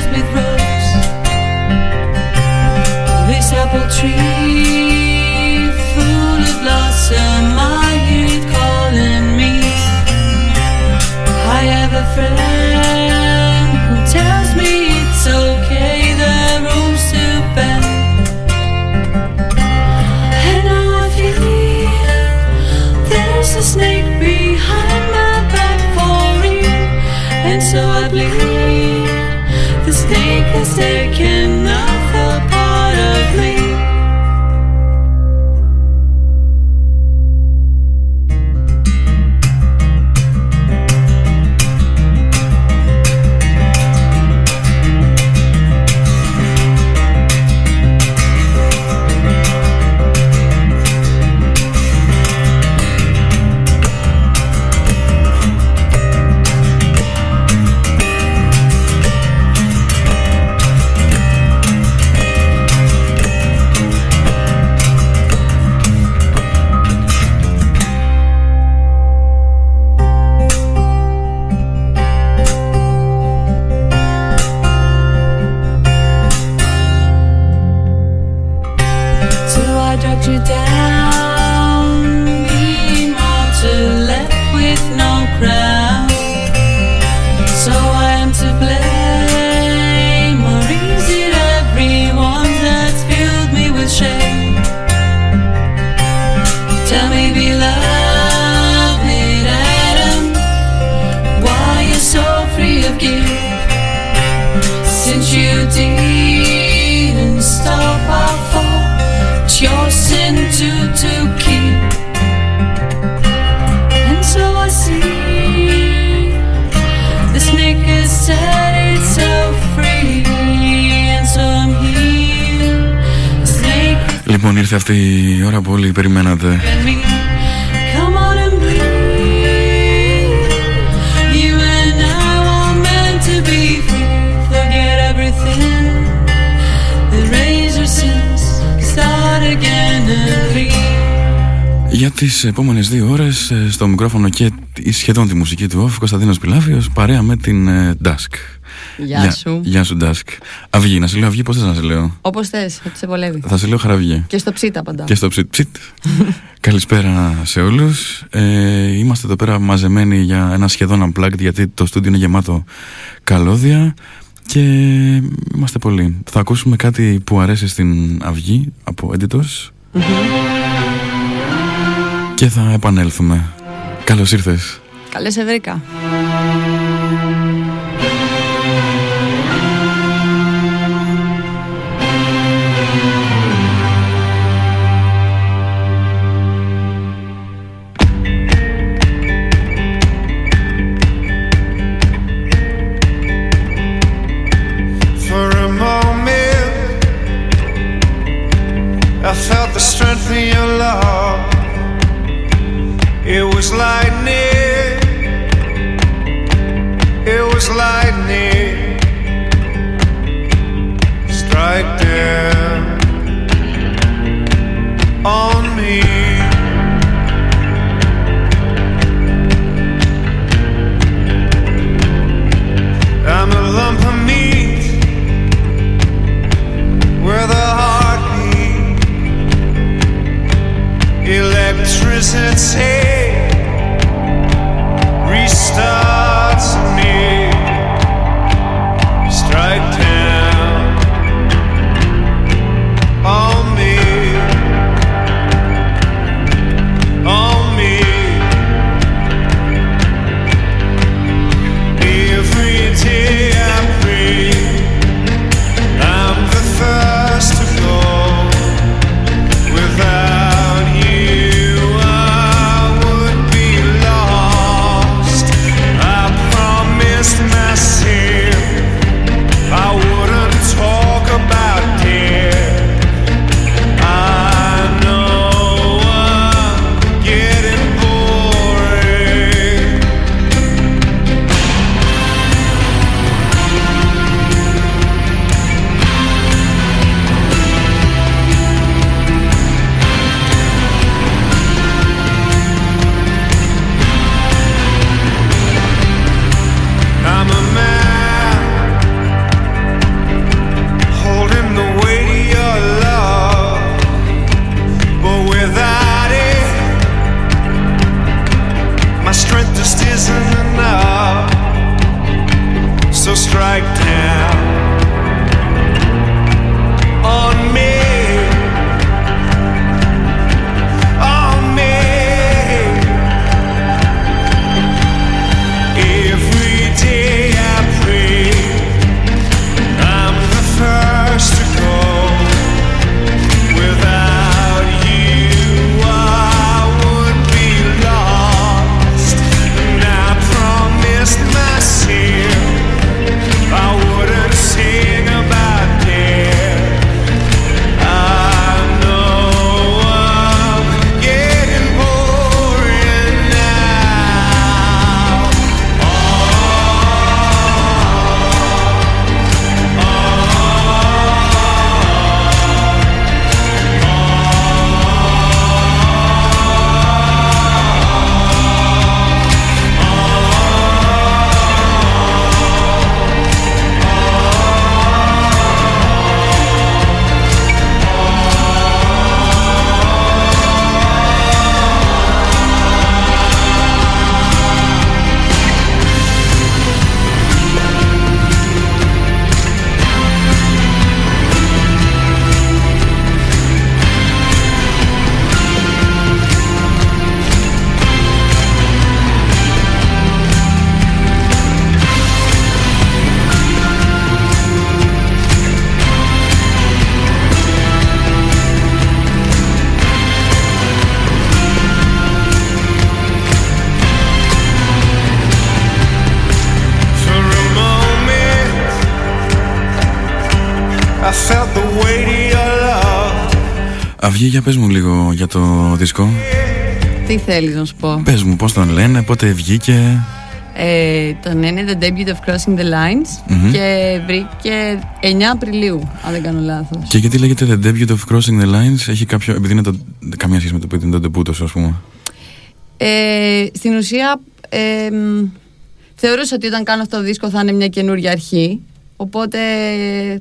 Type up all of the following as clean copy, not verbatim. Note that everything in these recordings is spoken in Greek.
Elizabeth Rose, this apple tree full of blossom, I hear it calling me. I have a friend who tells me it's okay, the room's too bad, and now I feel there's a snake behind my back for real, and so I bleed. The snake has taken another part of me. Λοιπόν, ήρθε αυτή η ώρα που όλοι περιμένατε. Για τις επόμενες δύο ώρες στο μικρόφωνο και σχεδόν τη μουσική του Off, Κωνσταντίνος Πιλάβιος, παρέα με την Dusk. Γεια σου. Γεια σου, Dusk. Αυγή, να σε λέω αυγή, πώς θες να σε λέω? Όπως θες, ό,τι σε βολεύει. Θα σε λέω χαραυγή. Και στο ψήτα παντά. Και στο ψήτα. Καλησπέρα σε όλους. Είμαστε εδώ πέρα μαζεμένοι για ένα σχεδόν unplugged, γιατί το στούντιο είναι γεμάτο καλώδια. Και είμαστε πολλοί. Θα ακούσουμε κάτι που αρέσει στην Αυγή από Editors. Και θα επανέλθουμε. Καλώς ήρθες. Καλώς σε βρήκα. Αυγή, για πες μου λίγο για το δίσκο. Τι θέλεις να σου πω? Πες μου πώς τον λένε, πότε βγήκε. Τον λένε The Debut of Crossing the Lines. Mm-hmm. Και βρήκε 9 Απριλίου, αν δεν κάνω λάθος. Και γιατί λέγεται The Debut of Crossing the Lines? Έχει κάποιο, επειδή είναι καμία σχέση με το που ήταν το debut, ας πούμε. Στην ουσία θεωρούσα ότι όταν κάνω αυτό το δίσκο θα είναι μια καινούργια αρχή. Οπότε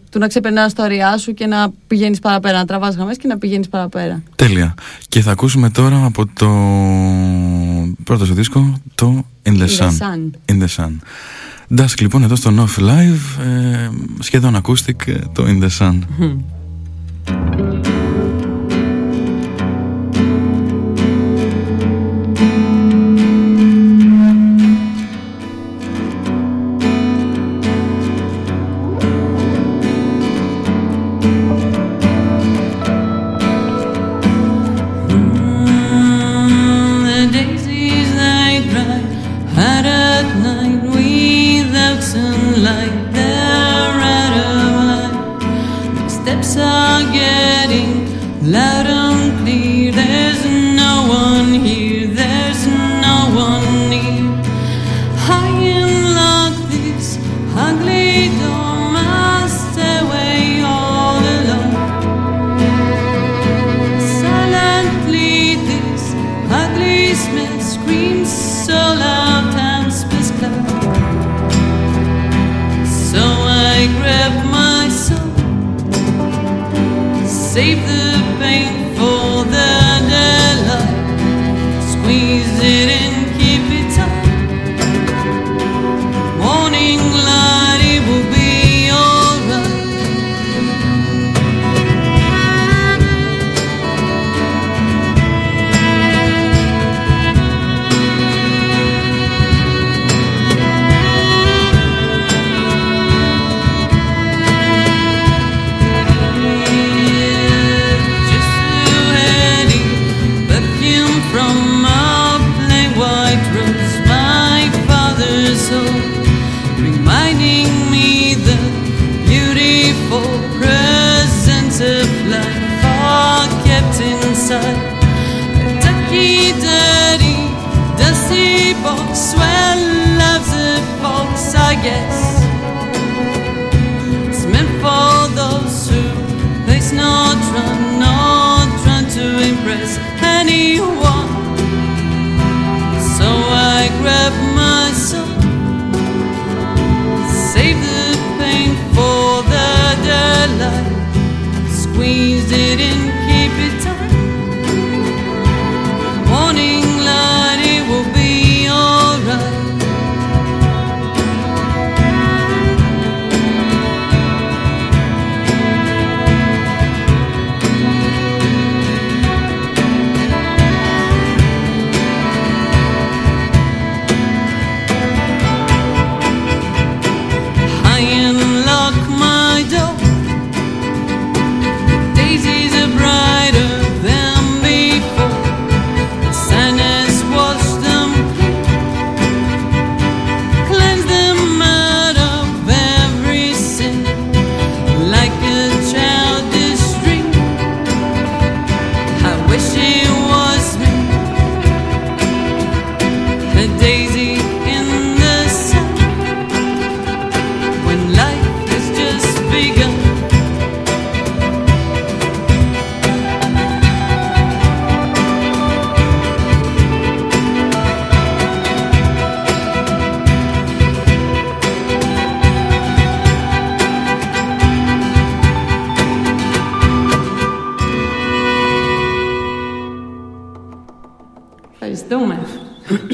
του να ξεπερνάς τα ωριά σου και να πηγαίνεις παραπέρα, να τραβάς γραμμές και να πηγαίνεις παραπέρα. Τέλεια. Και θα ακούσουμε τώρα από το πρώτο σου δίσκο, το In The Sun. Dusk λοιπόν εδώ στο Off Live, σχεδόν acoustic, το In The Sun.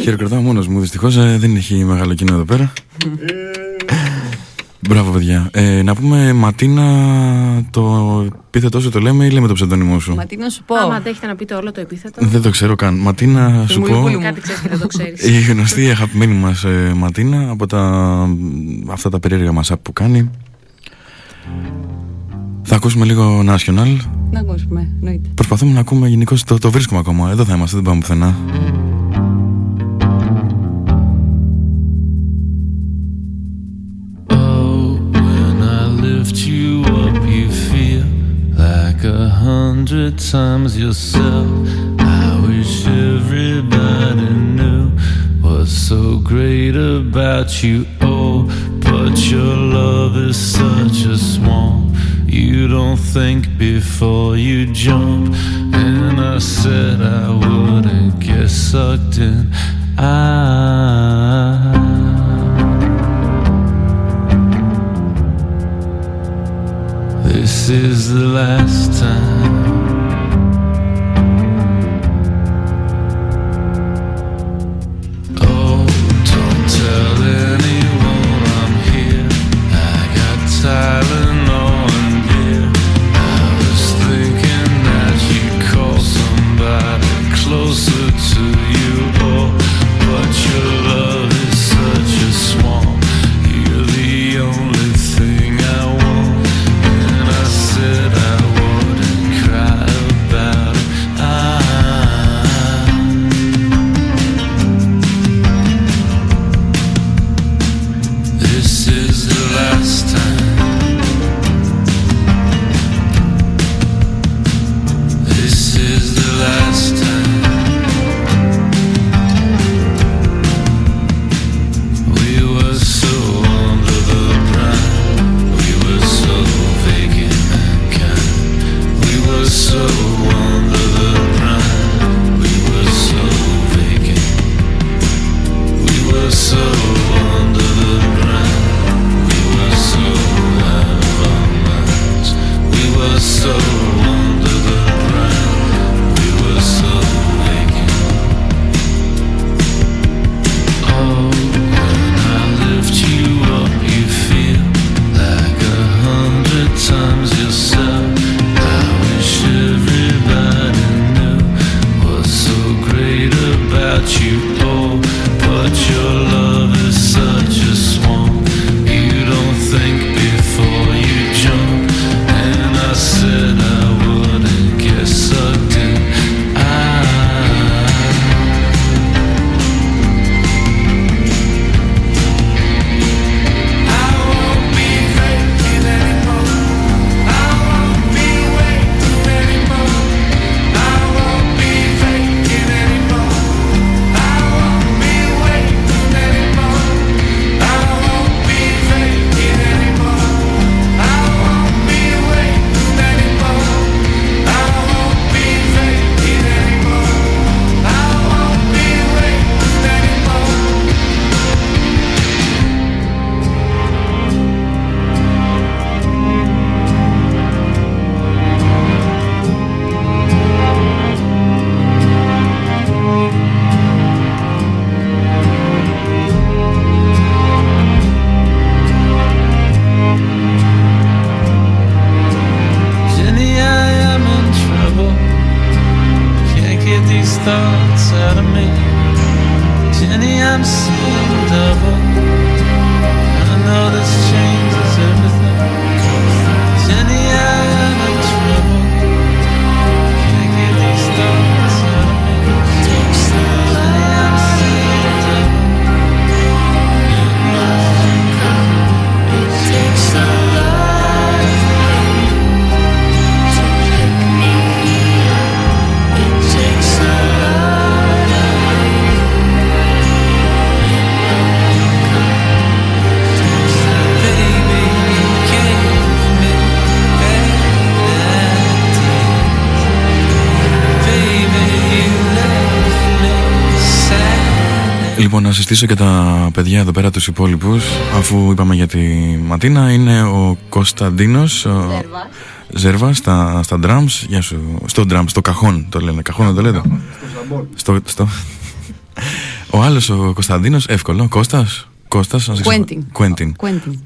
Χειροκροτάω μόνος μου, δυστυχώς δεν έχει μεγάλο κοινό εδώ πέρα. Μπράβο, παιδιά. Να πούμε Ματίνα, το επίθετό σου το λέμε ή λέμε το ψευδόνυμό σου? Ματίνα, σου πω. Άμα αντέχετε να πείτε όλο το επίθετο. Δεν το ξέρω καν. Ματίνα, σου πω. Κάτι ξέρεις και δεν το ξέρεις. Η γνωστή, αγαπημένη μας Ματίνα, από αυτά τα περίεργα μας app που κάνει. Θα ακούσουμε λίγο National. Να ακούσουμε, εννοείται. Προσπαθούμε να ακούμε γενικώς, το βρίσκουμε ακόμα. Εδώ θα είμαστε, δεν πάμε πουθενά. A 100 times yourself. I wish everybody knew what's so great about you. Oh, but your love is such a swamp. You don't think before you jump. And I said I wouldn't get sucked in. This is the last time. Oh, don't tell anyone I'm here. I got Tylenol and beer. I was thinking that you'd call somebody closer to you. Oh, but your love is such a swamp. You're the only thing I want. I wouldn't cry about it. This is the last time. This is the last time. We were so under the prime. We were so so under the prime, we were so vacant. We were so under the prime, we were so out of our minds. We were so under the prime, we were so vacant. Oh, when I lift you up, you feel like 100 times yourself. You owe, but your love is such a swamp. You don't think before you jump. And I said I wouldn't get sucked in. I won't be faking anymore. I won't be waiting anymore. I won't be faking anymore. Λοιπόν, να συστήσω και τα παιδιά εδώ πέρα, τους υπόλοιπους, αφού είπαμε για τη Ματίνα. Είναι ο Κωνσταντίνος Ζέρβας στα drums. Γεια σου. Στο drums, στο καχόν το λένε. Καχόν δεν το λέτε? Στο ζαμπόν. Ο άλλος ο Κωνσταντίνος, εύκολο, Κώστας, Κουέντιν.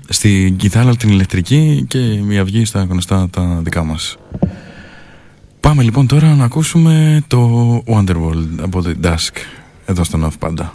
Στην κιθάρα την ηλεκτρική και η Αυγή στα γνωστά τα δικά μας. Πάμε λοιπόν τώρα να ακούσουμε το Wonderwall από το Dusk, εδώ στον Off πάντα.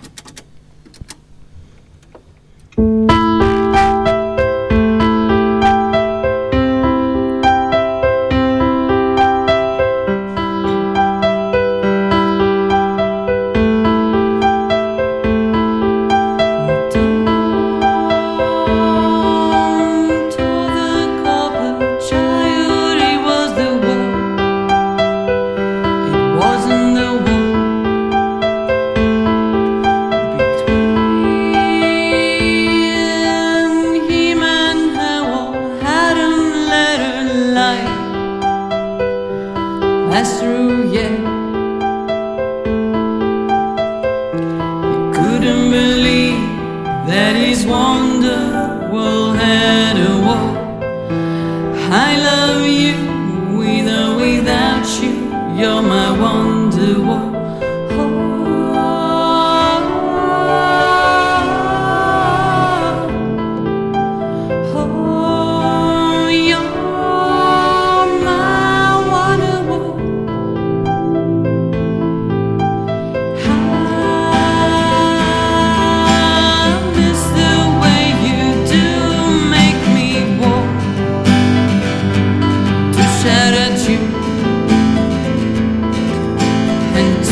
And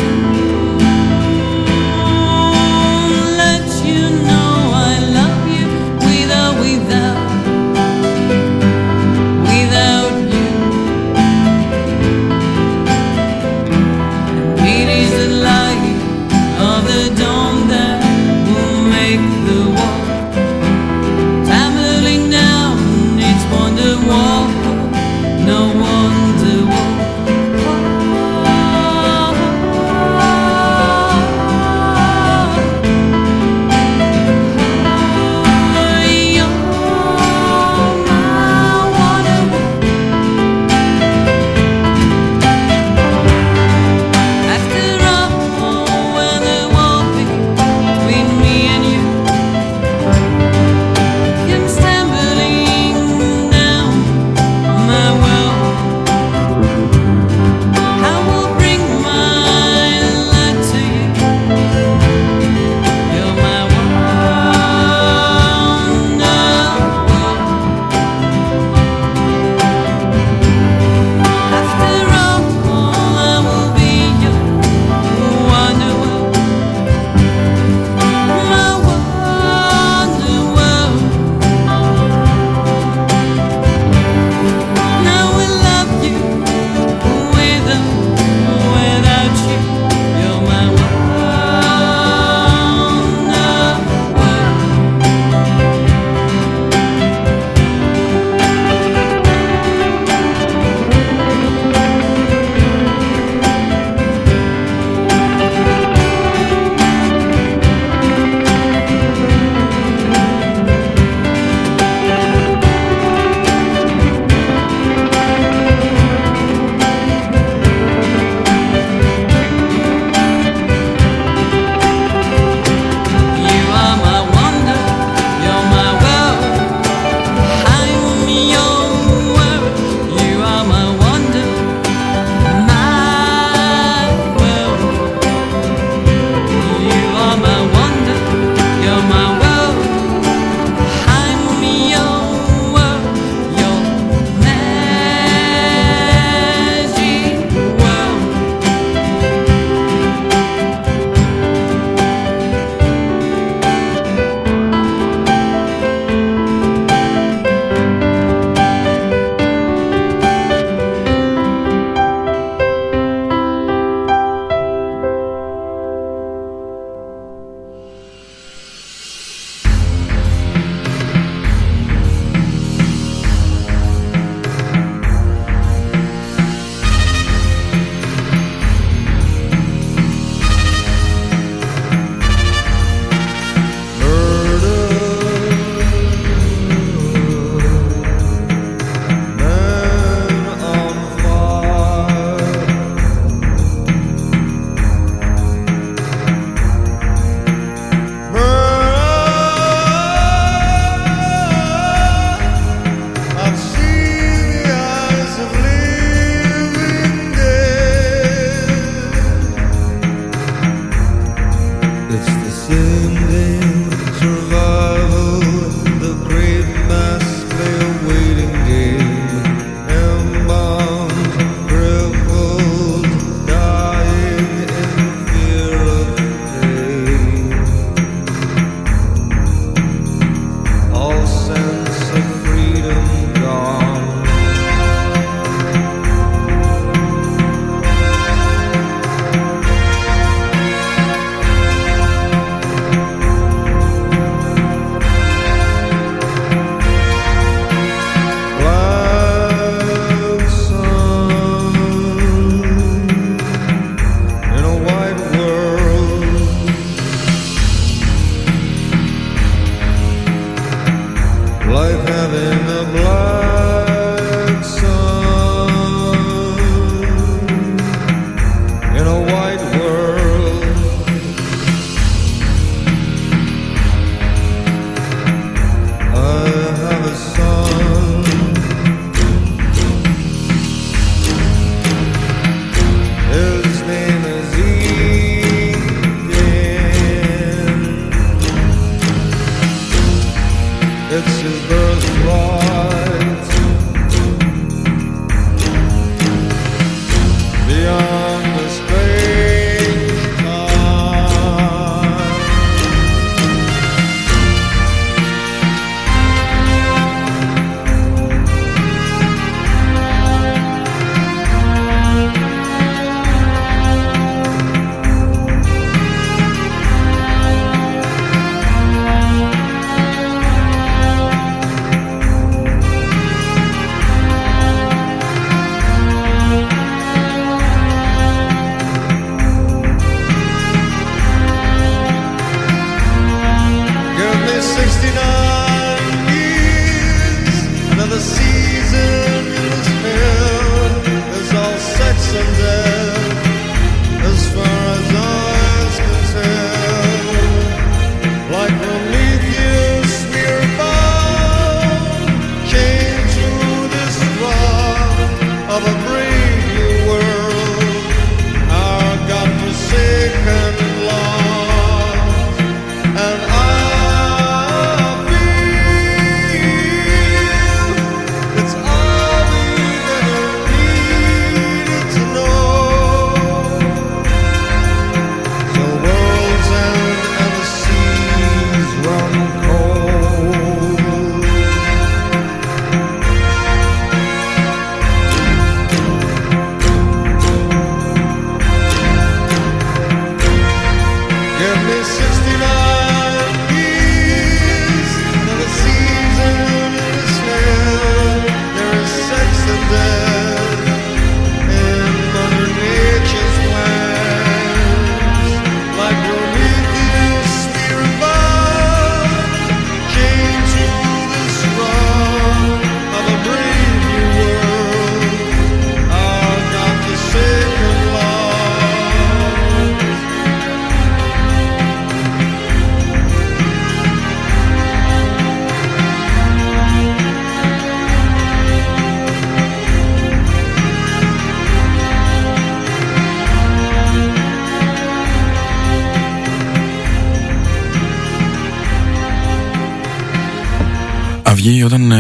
Αυγή, όταν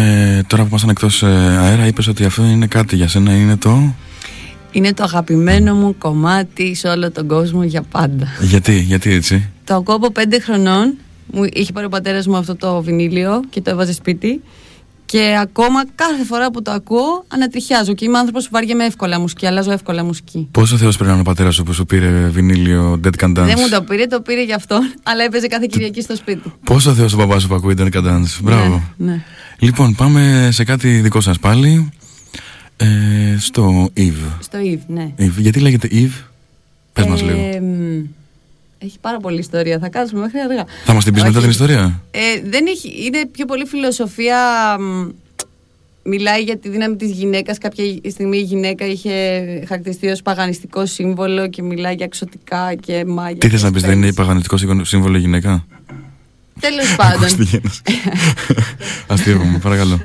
τώρα που ήμασταν εκτός αέρα, είπες ότι αυτό είναι κάτι για σένα, είναι το... Είναι το αγαπημένο μου κομμάτι σε όλο τον κόσμο για πάντα. Γιατί έτσι? Το ακούω από 5 χρονών. Μου είχε πάρει ο πατέρας μου αυτό το βινίλιο και το έβαζε σπίτι. Και ακόμα κάθε φορά που το ακούω ανατριχιάζω. Και είμαι άνθρωπος που βαριέμαι εύκολα μουσική, αλλάζω εύκολα μουσική. Πόσο θεός πρέπει να είναι ο πατέρας σου που σου πήρε βινίλιο Dead Can Dance? Δεν μου το πήρε, το πήρε γι' αυτό. Αλλά έπαιζε κάθε Κυριακή στο σπίτι. Πόσο θεός ο παπάς σου που ακούει Dead Can Dance. Μπράβο. Ναι. Λοιπόν, πάμε σε κάτι δικό σας πάλι. Στο Eve. Στο Eve, ναι. Eve. Γιατί λέγεται Eve? Πες μας λίγο. Έχει πάρα πολλή ιστορία. Θα κάτσουμε μέχρι αργά. Θα μας την πεις μετά την ιστορία. Δεν έχει, είναι πιο πολύ φιλοσοφία. Μιλάει για τη δύναμη της γυναίκας. Κάποια στιγμή η γυναίκα είχε χαρακτηριστεί ως παγανιστικό σύμβολο και μιλάει για εξωτικά και μάγια. Τι θες να πεις, δεν είναι παγανιστικό σύμβολο η γυναίκα? Τέλος πάντων. Αστείευομαι, παρακαλώ.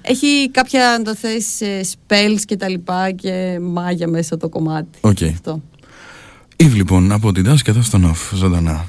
Έχει κάποια, αν το θες, spells και τα λοιπά και μάγια μέσα το κομμάτι. Οκ. Eve λοιπόν, από την Dusk και εδώ στον Off, ζωντανά.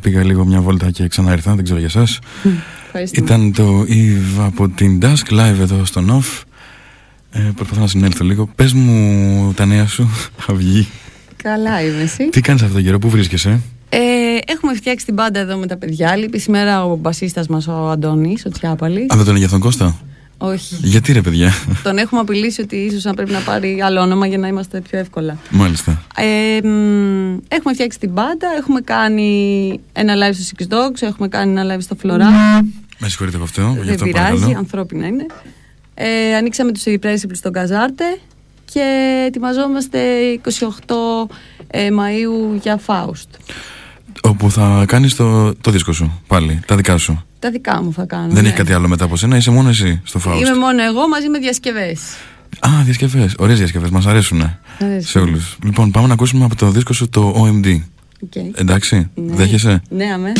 Πήγα λίγο μια βόλτα και ξανά ήρθα, δεν ξέρω για εσάς. Ήταν το Eve από την Dusk Live εδώ στο Off. Προσπαθώ να συνέλθω λίγο. Πες μου τα νέα σου, Αυγή. Καλά είμαι, εσύ? Τι κάνεις αυτόν τον καιρό, πού βρίσκεσαι? Έχουμε φτιάξει την πάντα εδώ με τα παιδιά. Λείπει σήμερα ο μπασίστας μας ο Αντώνης, ο Τσιάπαλης. Α, δεν τον είναι για αυτόν Κώστα? Όχι. Γιατί ρε παιδιά? Τον έχουμε απειλήσει ότι ίσως να πρέπει να πάρει άλλο όνομα για να είμαστε πιο εύκολα. Μάλιστα. Έχουμε φτιάξει την μπάντα, έχουμε κάνει ένα live στο Six Dogs, έχουμε κάνει ένα live στο Flora. Με συγχωρείτε από αυτό. Δεν πειράζει, ανθρώπινα είναι. Ανοίξαμε τους E-Pressicles στον Καζάρτε και ετοιμαζόμαστε 28 Μαΐου για Φάουστ. Όπου θα κάνεις το δίσκο σου πάλι, τα δικά σου. Τα δικά μου θα κάνω. Δεν έχει κάτι άλλο μετά από σένα, είσαι μόνο εσύ στο Φάουστ? Είμαι μόνο εγώ μαζί με διασκευές. Α, διασκευές, ωραίες διασκευές, μας αρέσουνε. Σε όλους. Λοιπόν, πάμε να ακούσουμε από το δίσκο σου το OMD. Okay. Εντάξει, ναι. Δέχεσαι? Ναι, αμέ.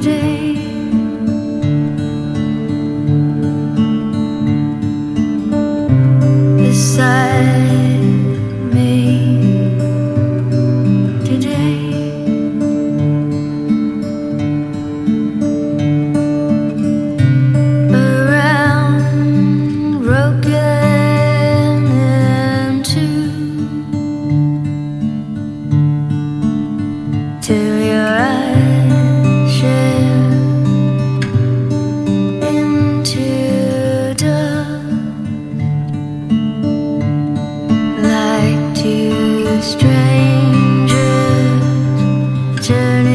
today. Beside me today. Around, broken in two, till your eyes shift into dark, like two strangers turning.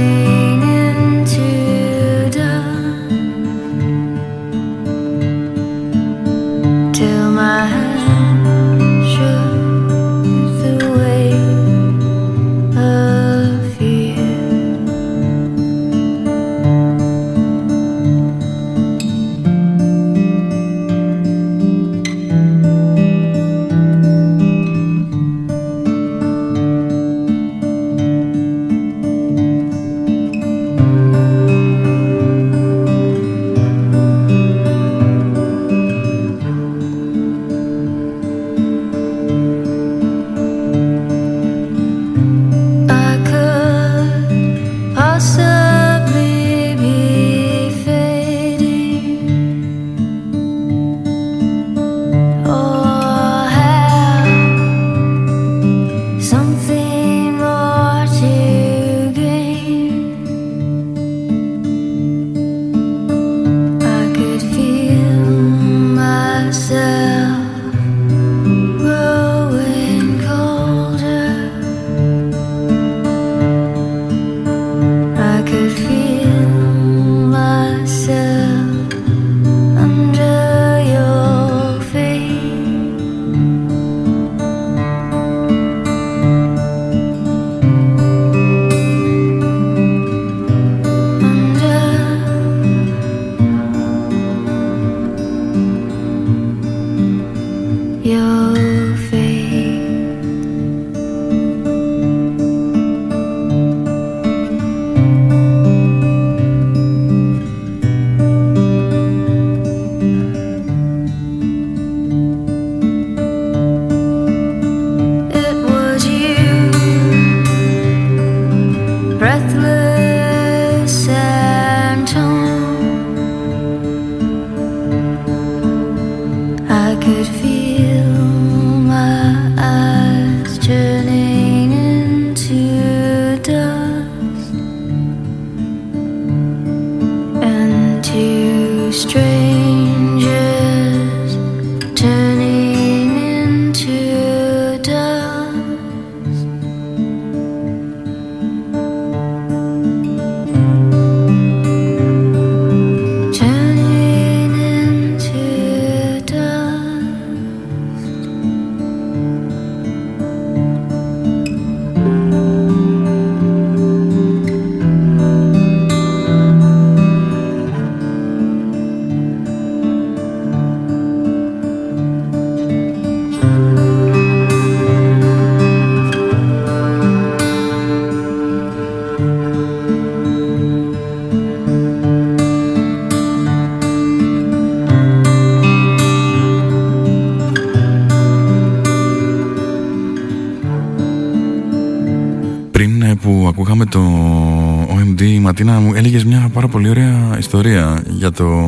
Ματίνα, μου έλεγες μια πάρα πολύ ωραία ιστορία για το...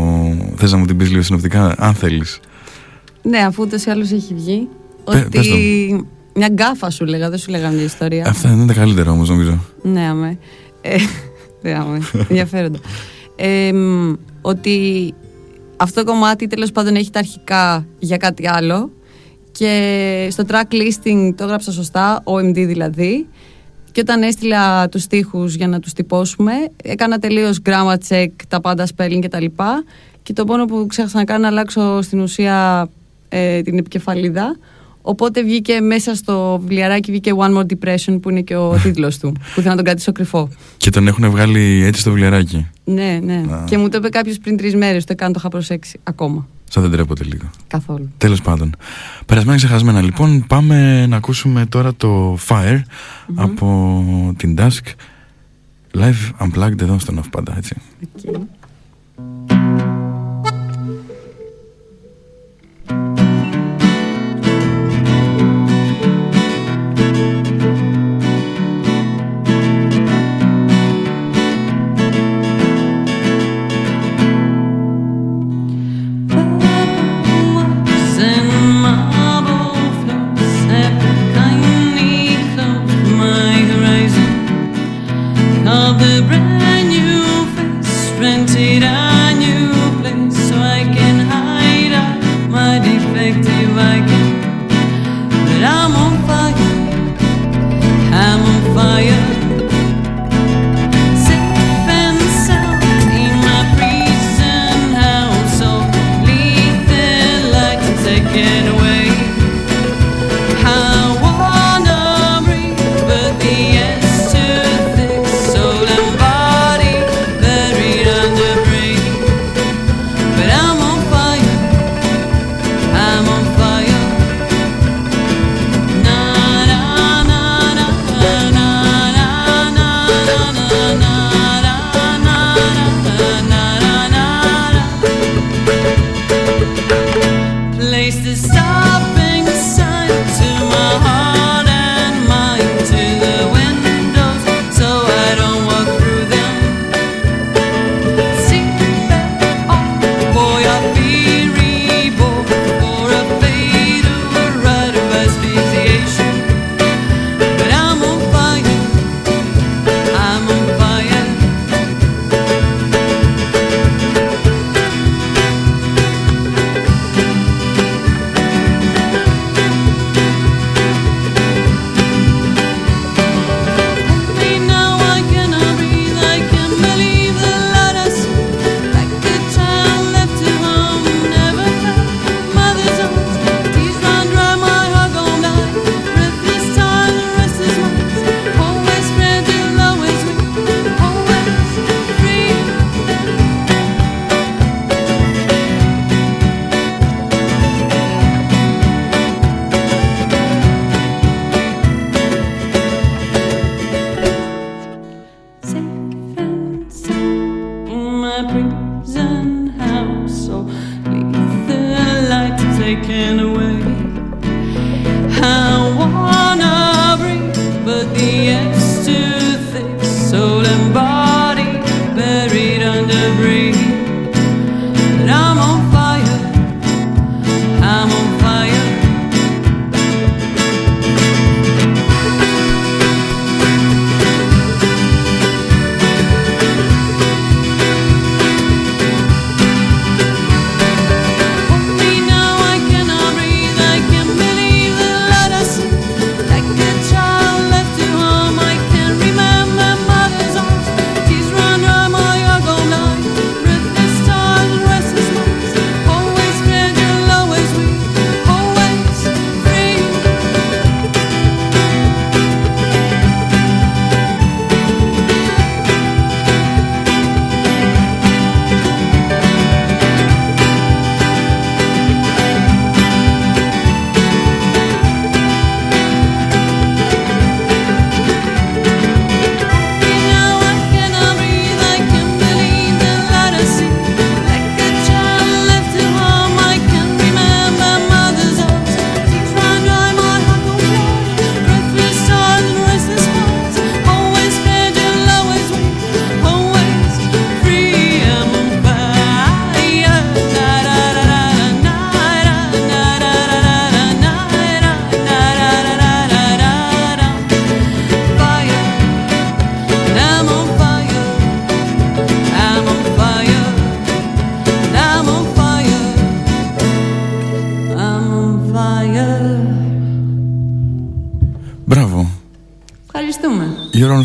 Θες να μου την πεις λίγο συνοπτικά, αν θέλεις? Ναι, αφού ούτως ή άλλως έχει βγει. Ότι μια γκάφα σου λέγα, δεν σου λέγα μια ιστορία. Αυτά είναι τα καλύτερα όμως, νομίζω. Ναι, αμέ. Ενδιαφέροντα. Ότι αυτό το κομμάτι τέλος πάντων έχει τα αρχικά για κάτι άλλο. Και στο track listing το έγραψα σωστά, OMD δηλαδή. Και όταν έστειλα τους στίχους για να τους τυπώσουμε, έκανα τελείως grammar check, τα πάντα spelling και τα λοιπά. Και το μόνο που ξέχασα να κάνω, αλλάξω στην ουσία την επικεφαλίδα. Οπότε βγήκε μέσα στο βιβλιαράκι, βγήκε One More Depression, που είναι και ο τίτλος του, που θέλω να τον κρατήσω κρυφό. Και τον έχουν βγάλει έτσι στο βιβλιαράκι. Ναι, ναι. Και μου το είπε κάποιος πριν 3 μέρες, το έκανα, το είχα προσέξει ακόμα. Σαν δεν τρέπονται λίγο. Καθόλου. Τέλος πάντων. Περασμένα ξεχασμένα λοιπόν, πάμε να ακούσουμε τώρα το Fire από την Dusk Live Unplugged εδώ στον Off πάντα, έτσι. Okay.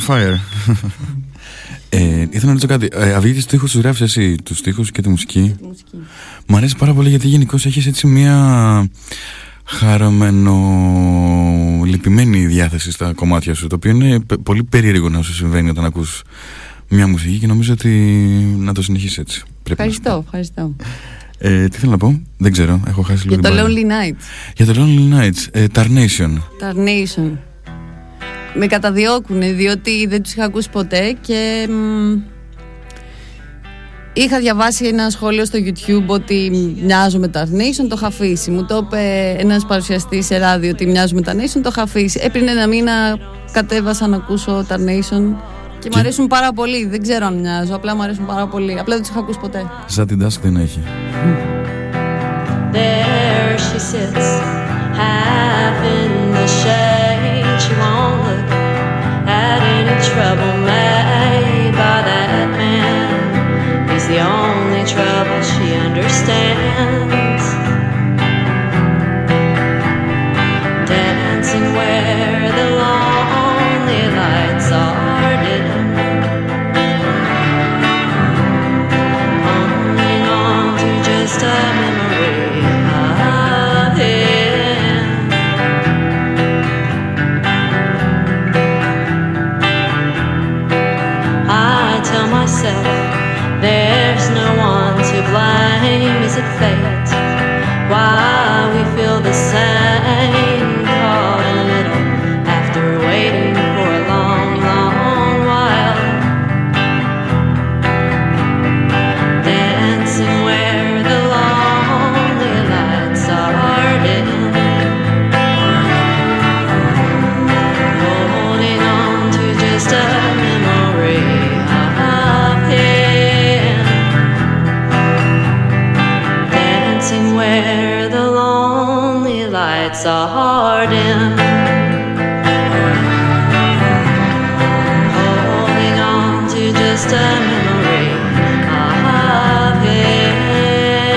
Fire. Ήθελα να ρωτήσω κάτι. Αυγίτης του ήχους, σου γράφεις εσύ τους στίχους και τη μουσική. Μ' αρέσει πάρα πολύ γιατί γενικώς έχεις έτσι μια χαραμενολυπημένη διάθεση στα κομμάτια σου, το οποίο είναι πολύ περίεργο να σου συμβαίνει όταν ακούς μια μουσική και νομίζω ότι να το συνεχίσεις έτσι. Ευχαριστώ. Τι θέλω να πω, δεν ξέρω, έχω χάσει λίγο. Για το Lonely Nights. Tarnation. με καταδιώκουν, διότι δεν τους είχα ακούσει ποτέ και είχα διαβάσει ένα σχόλιο στο YouTube ότι μοιάζω με Tarnation, το είχα αφήσει. Μου το είπε ένας παρουσιαστής σε ράδιο ότι μοιάζω με Tarnation, το είχα αφήσει. Πριν ένα μήνα κατέβασα να ακούσω Tarnation και μου αρέσουν πάρα πολύ. Δεν ξέρω αν μοιάζω, απλά μου αρέσουν πάρα πολύ. Απλά δεν τους είχα ακούσει ποτέ. Σαν την Dusk δεν έχει. There she sits, half in the shade. She won't look at any trouble made by that man. He's the only trouble she understands. Dancing where the lonely lights are dim, holding on to just a memory. There's no one to blame. Is it fate? Why we feel the same? Caught in the middle after waiting for a long, long while. Dancing where the lonely lights are dim, holding on to just a memory. Where the lonely lights are dim, holding on to just a memory of him. Hiding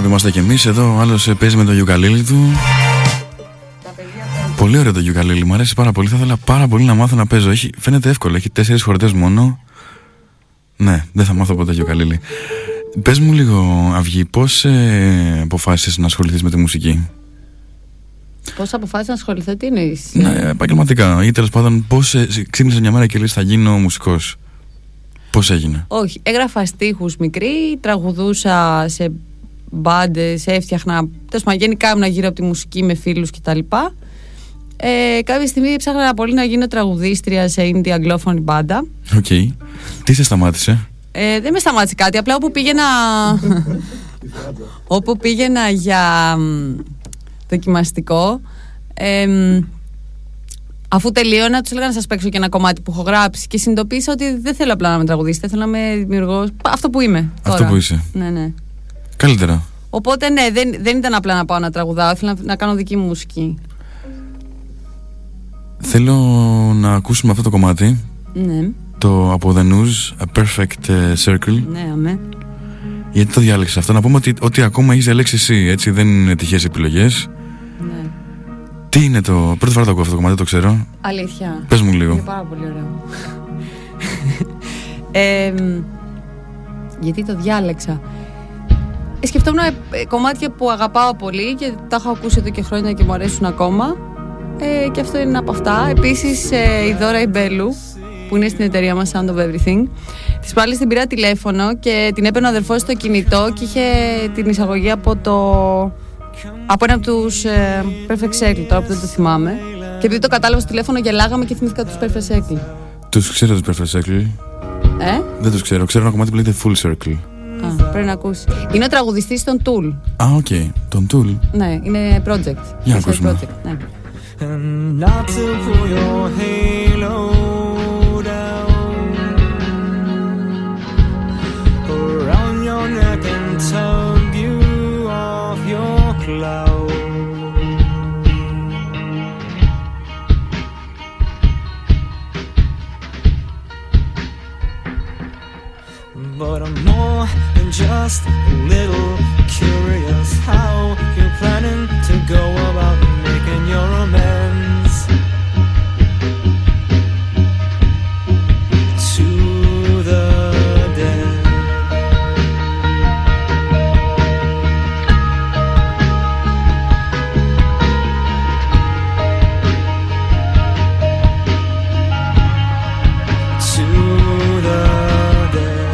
άνθρωποι είμαστε κι εμείς εδώ. Άλλος παίζει με το γιουκαλίλι του. Πολύ ωραίο το γιουκαλίλι, μου αρέσει πάρα πολύ. Θα ήθελα πάρα πολύ να μάθω να παίζω. Φαίνεται εύκολο, έχει 4 χορδές μόνο. Ναι, δεν θα μάθω ποτέ γιουκαλίλι. Πες μου λίγο, Αυγή, πώς αποφάσισες να ασχοληθείς με τη μουσική? Πώς αποφάσισες να ασχοληθείς, τι εννοείς? Ναι, επαγγελματικά. Ή τέλος πάντων, πώς ξύπνησες μια μέρα και λες θα γίνω μουσικός? Πώς έγινε? Όχι, έγραφα στίχους μικρή, τραγουδούσα σε μπάντες, έφτιαχνα. Τέλος, γενικά ήμουν γύρω από τη μουσική με φίλους κτλ. Κάποια στιγμή ψάχνα πολύ να γίνω τραγουδίστρια σε indie αγγλόφωνη μπάντα. Οκ. Okay. Τι σε σταμάτησε? Δεν με σταμάτησε κάτι, απλά όπου πήγαινα όπου πήγαινα για δοκιμαστικό, αφού τελείωνα τους έλεγα να σας παίξω και ένα κομμάτι που έχω γράψει και συνειδητοποίησα ότι δεν θέλω απλά να με τραγουδίσετε, θέλω να με δημιουργώ αυτό που είμαι τώρα. Αυτό που είσαι. Ναι, ναι. Καλύτερα. Οπότε ναι, δεν ήταν απλά να πάω να τραγουδάω, ήθελα να κάνω δική μου μουσική. Θέλω να ακούσουμε αυτό το κομμάτι. Ναι. Το από The News, A Perfect Circle. Ναι, αμέ. Γιατί το διάλεξες αυτό? Να πούμε ότι ακόμα έχεις διαλέξει εσύ, έτσι, δεν είναι τυχαίες επιλογές. Ναι. Τι είναι το... Πρώτη φορά το ακούω αυτό το κομμάτι, το ξέρω. Αλήθεια. Πες μου λίγο. Είναι πάρα πολύ ωραίο. Γιατί το διάλεξα? Σκεφτόμουν κομμάτια που αγαπάω πολύ και τα έχω ακούσει εδώ και χρόνια και μου αρέσουν ακόμα. Και αυτό είναι από αυτά. Επίσης η Δώρα Ιμπέλου, που είναι στην εταιρεία μας Sound of Everything, της πάλι την πήρα τηλέφωνο και την έπαιρνε ο αδερφός στο κινητό και είχε την εισαγωγή από ένα από τους Perfect Circle, τώρα που δεν το θυμάμαι, και επειδή το κατάλαβα στο τηλέφωνο γελάγαμε και θυμήθηκα τους Perfect Circle. Τους ξέρω τους Perfect Circle. Δεν τους ξέρω, ξέρω ένα κομμάτι που λέγεται Full Circle. Πρέπει να ακούσει. Είναι ο τραγουδιστής των Tool. Οκ, των Tool. Ναι, είναι project. Για να ακούσουμε. And not to pull your halo down around your neck and tug you off your cloud. But I'm more than just a little curious how you're planning to go about making your amends to the dead. To the dead.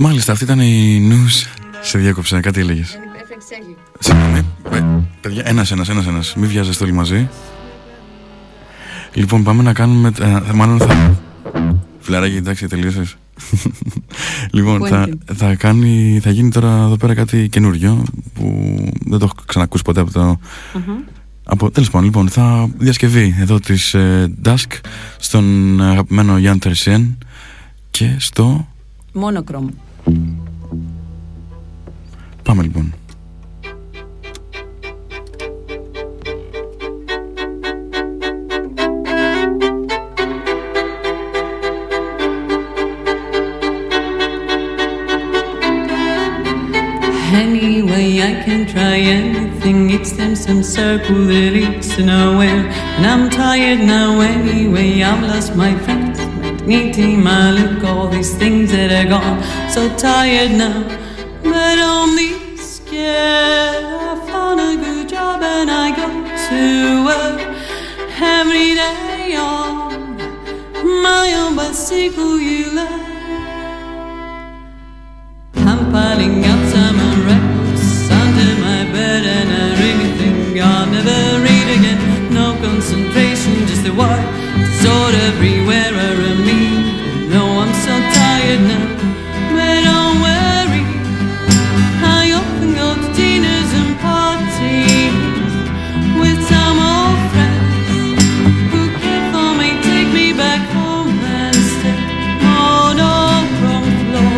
Μάλιστα, αυτή ήταν η νους. Σε διέκοψα, κάτι έλεγες. Παιδιά, ένας. Μην βιάζεστε όλοι μαζί. Λοιπόν, πάμε να κάνουμε. Μάλλον θα. Φιλαράκι, εντάξει, τελείωσες. Λοιπόν, θα γίνει τώρα εδώ πέρα κάτι καινούριο που δεν το έχω ξανακούσει ποτέ από το. Τέλος πάντων, λοιπόν, θα διασκευή εδώ της Dusk στον αγαπημένο Γιάννη Τερσιέν και στο Monochrome. Πάμε λοιπόν. Anyway, I can try anything. It's them some circle that leads to nowhere. And I'm tired now anyway. I've lost my friends, my dignity, my look, all these things that are gone. So tired now, but only scared. I found a good job and I go to work every day on my own bicycle. You love. I'm piling up some records under my bed and I really think I'll never read again. No concentration, just a war, disorder everywhere around me. No, I'm so tired now, but don't worry. I often go to dinners and parties with some old friends who care for me, take me back home and stay on all from floor.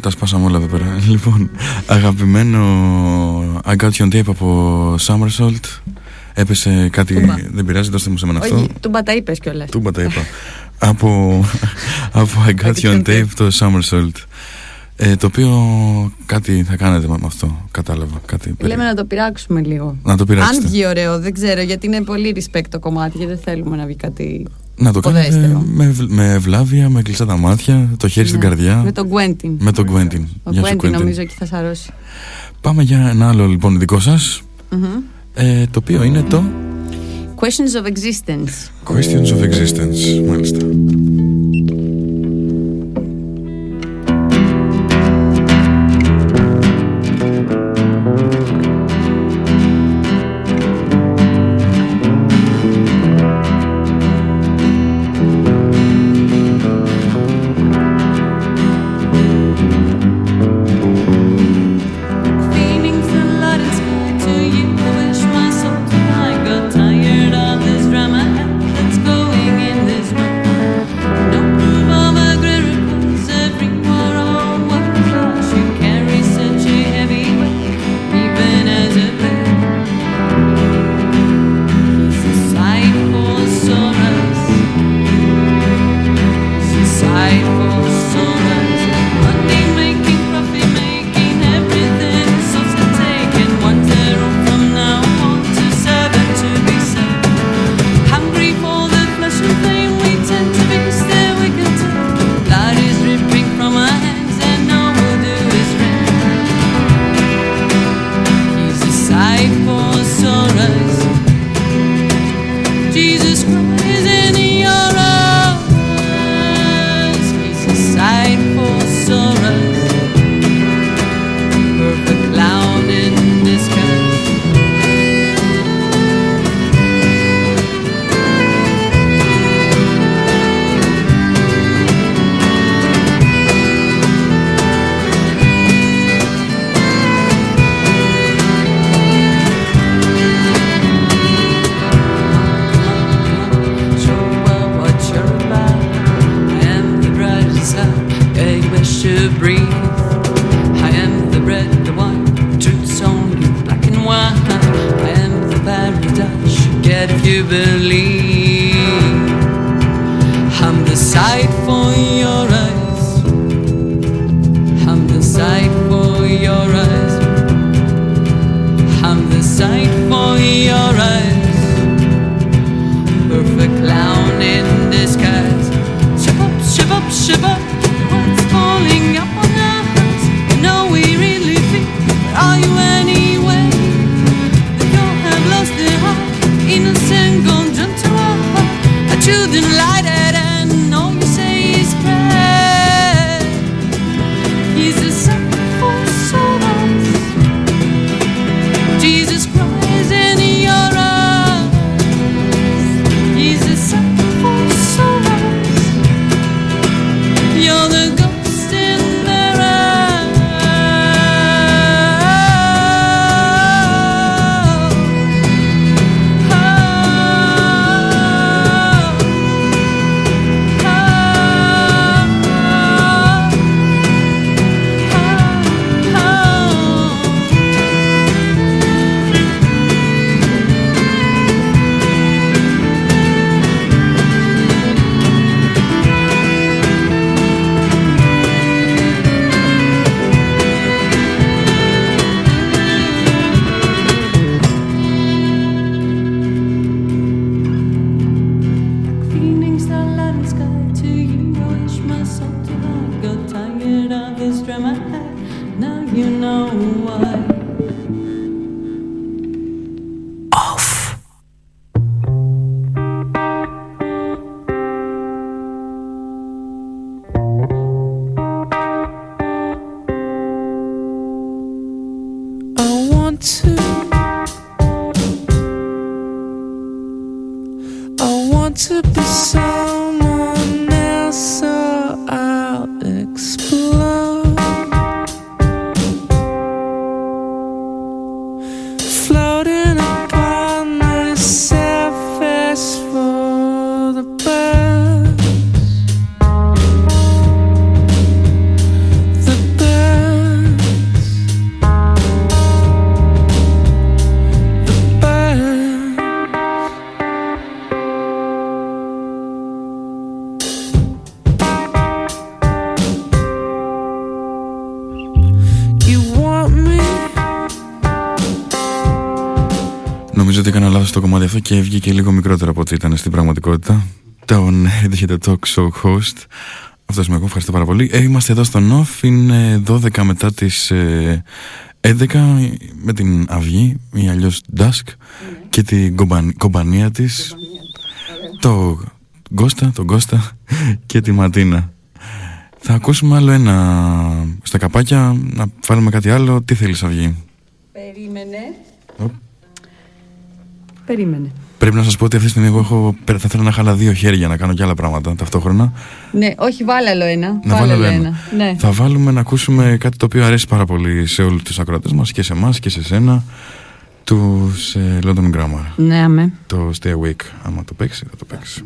Τα σπάσαμε όλα εδώ πέρα. Λοιπόν, αγαπημένο I Got Your Tape από Somersault. Έπεσε κάτι. Τούμπα. Δεν πειράζει, δώστε μου σε μένα αυτό. Τούμπα τα είπες κιόλας. Τούμπα τα είπα. από I Got Your Tape το Somersault. Το οποίο κάτι θα κάνετε με αυτό. Κατάλαβα. Κάτι λέμε να το πειράξουμε λίγο. Να το πειράξετε. Αν βγει ωραίο, δεν ξέρω γιατί είναι πολύ respect το κομμάτι και δεν θέλουμε να βγει κάτι. Να το κάνετε με ευλάβεια, με κλειστά τα μάτια, το χέρι στην καρδιά. Με τον Κουέντιν. Ο Κουέντιν νομίζω εκεί θα σαρώσει. Πάμε για ένα άλλο λοιπόν δικό σας, το οποίο είναι το Questions of Existence. Questions of Existence, μάλιστα. Innocent gone gentle. I want to be someone else, so I'll explode, floating upon the surface for the birds, the birds, the birds. Νομίζω ότι έκανα λάθος το κομμάτι αυτό και βγήκε λίγο μικρότερο από ό,τι ήταν στην πραγματικότητα. Τον έρχεται το talk show host. Αυτός είμαι εγώ, ευχαριστώ πάρα πολύ. Είμαστε εδώ στο Νοφ, είναι 12 μετά τις 11 με την Αυγή ή αλλιώς Dusk και την κομπανία της, τον Κώστα και τη Ματίνα. Θα ακούσουμε άλλο ένα στα καπάκια, να βάλουμε κάτι άλλο. Τι θέλεις, Αυγή? Περίμενε. Πρέπει να σας πω ότι αυτή τη στιγμή εγώ θα θέλω να χαλά δύο χέρια να κάνω και άλλα πράγματα ταυτόχρονα. Ναι, όχι, βάλε άλλο ένα. Βάλε άλλο ένα. Ναι. Θα βάλουμε να ακούσουμε κάτι το οποίο αρέσει πάρα πολύ σε όλους τους ακροατές μας και σε εμάς και σε σένα, τους London Grammar. Ναι, αμέ. Το Stay Awake. Άμα το παίξει, θα το παίξει.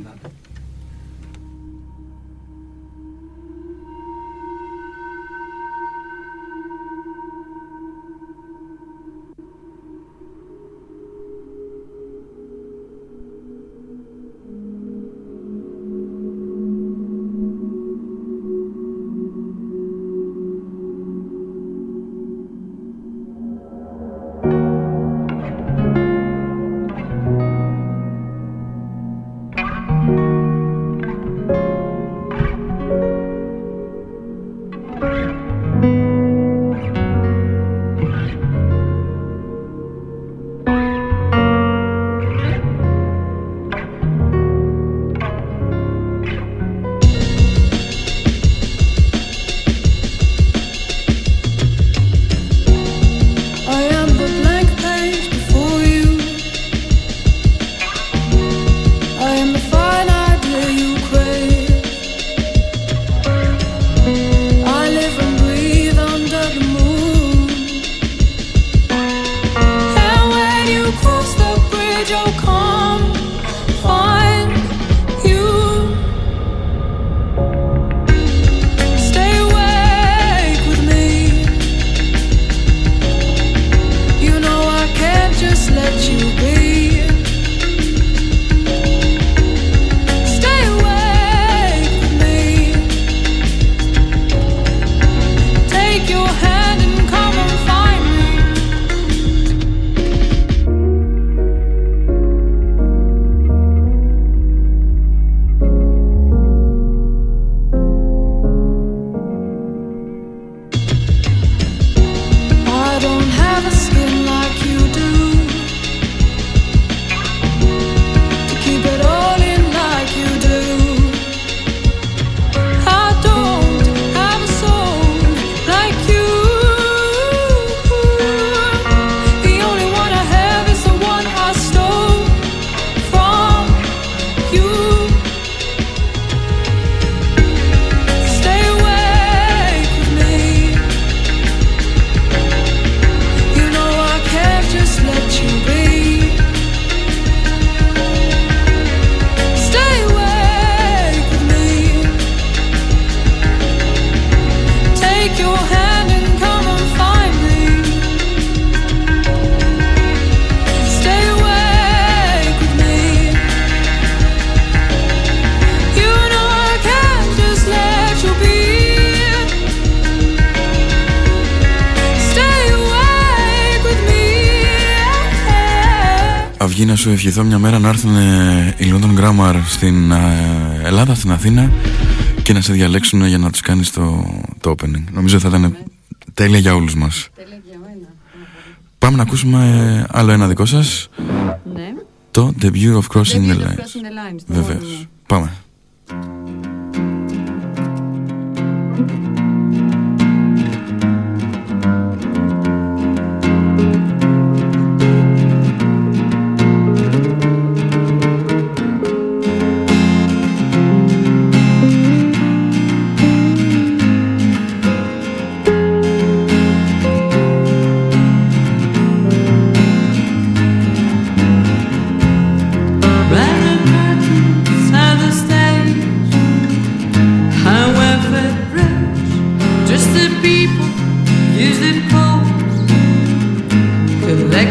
Να σου ευχηθώ μια μέρα να έρθουν οι London Grammar στην Ελλάδα, στην Αθήνα και να σε διαλέξουν για να τους κάνεις το opening. Νομίζω θα ήταν τέλεια για όλους μας. Τέλεια για μένα. Πάμε να ακούσουμε άλλο ένα δικό σας. Ναι. Το Debut of Crossing the Lines. Βεβαίως. Πάμε.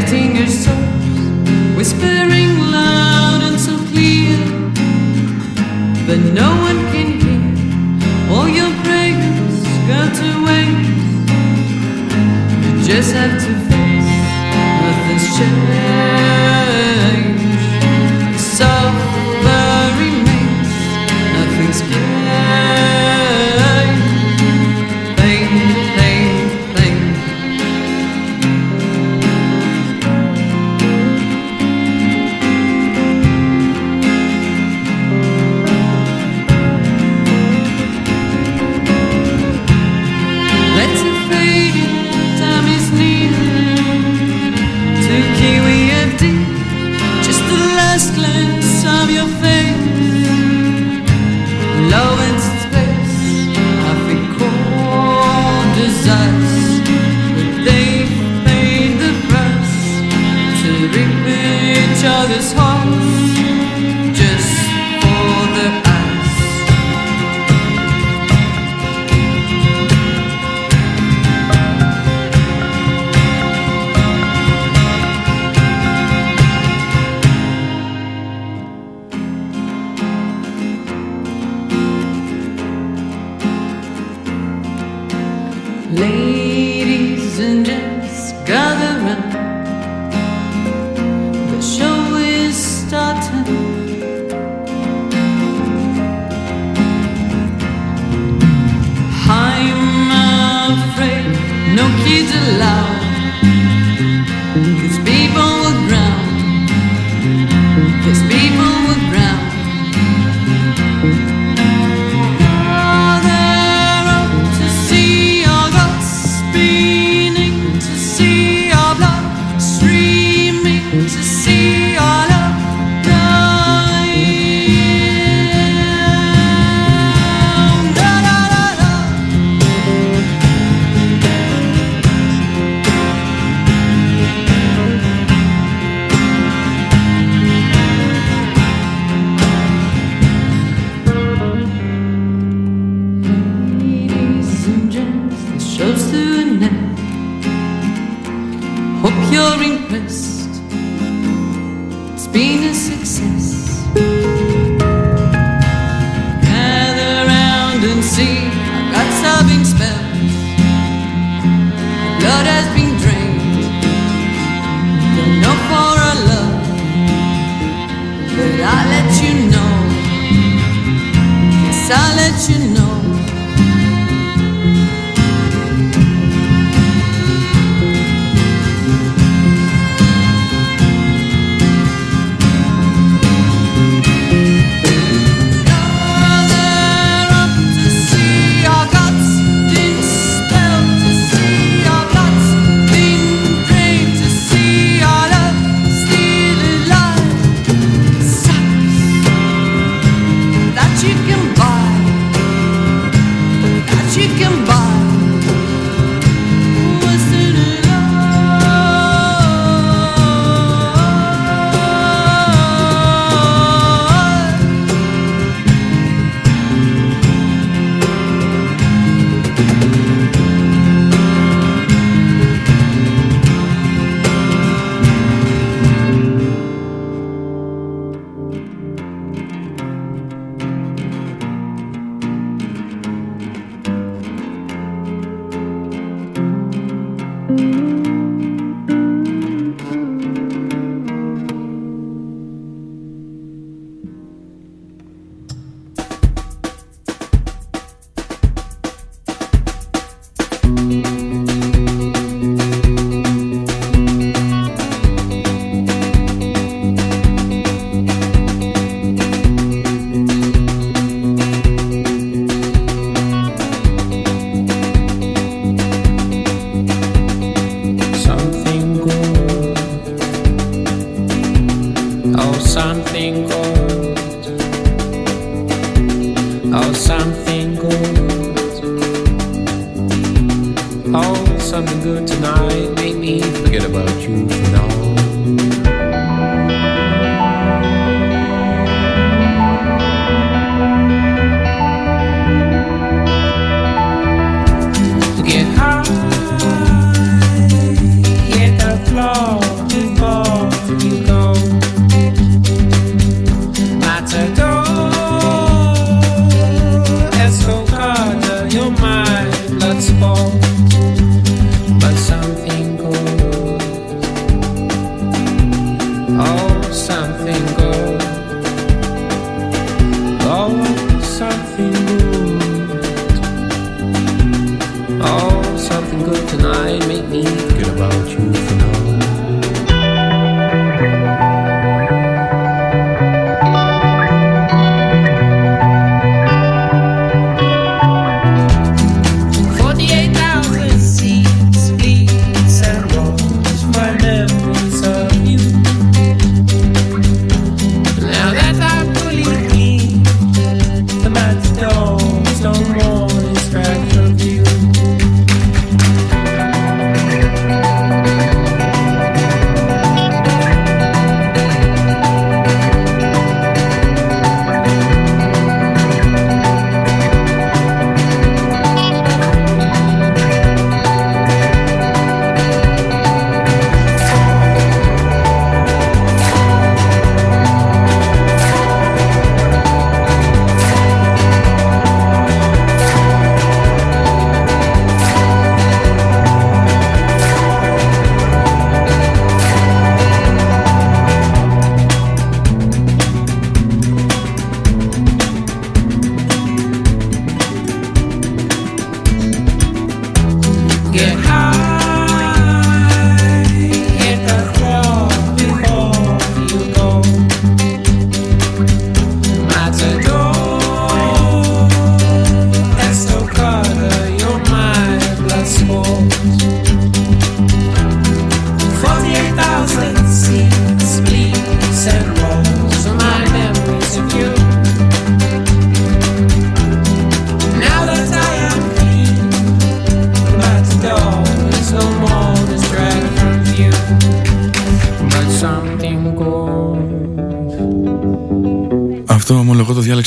collecting your souls, whispering loud and so clear that no one can hear. All your prayers go to waste. You just have to face nothing's changed. The suffer remains, nothing's gained. Get high, get the floor. thinking about you for now.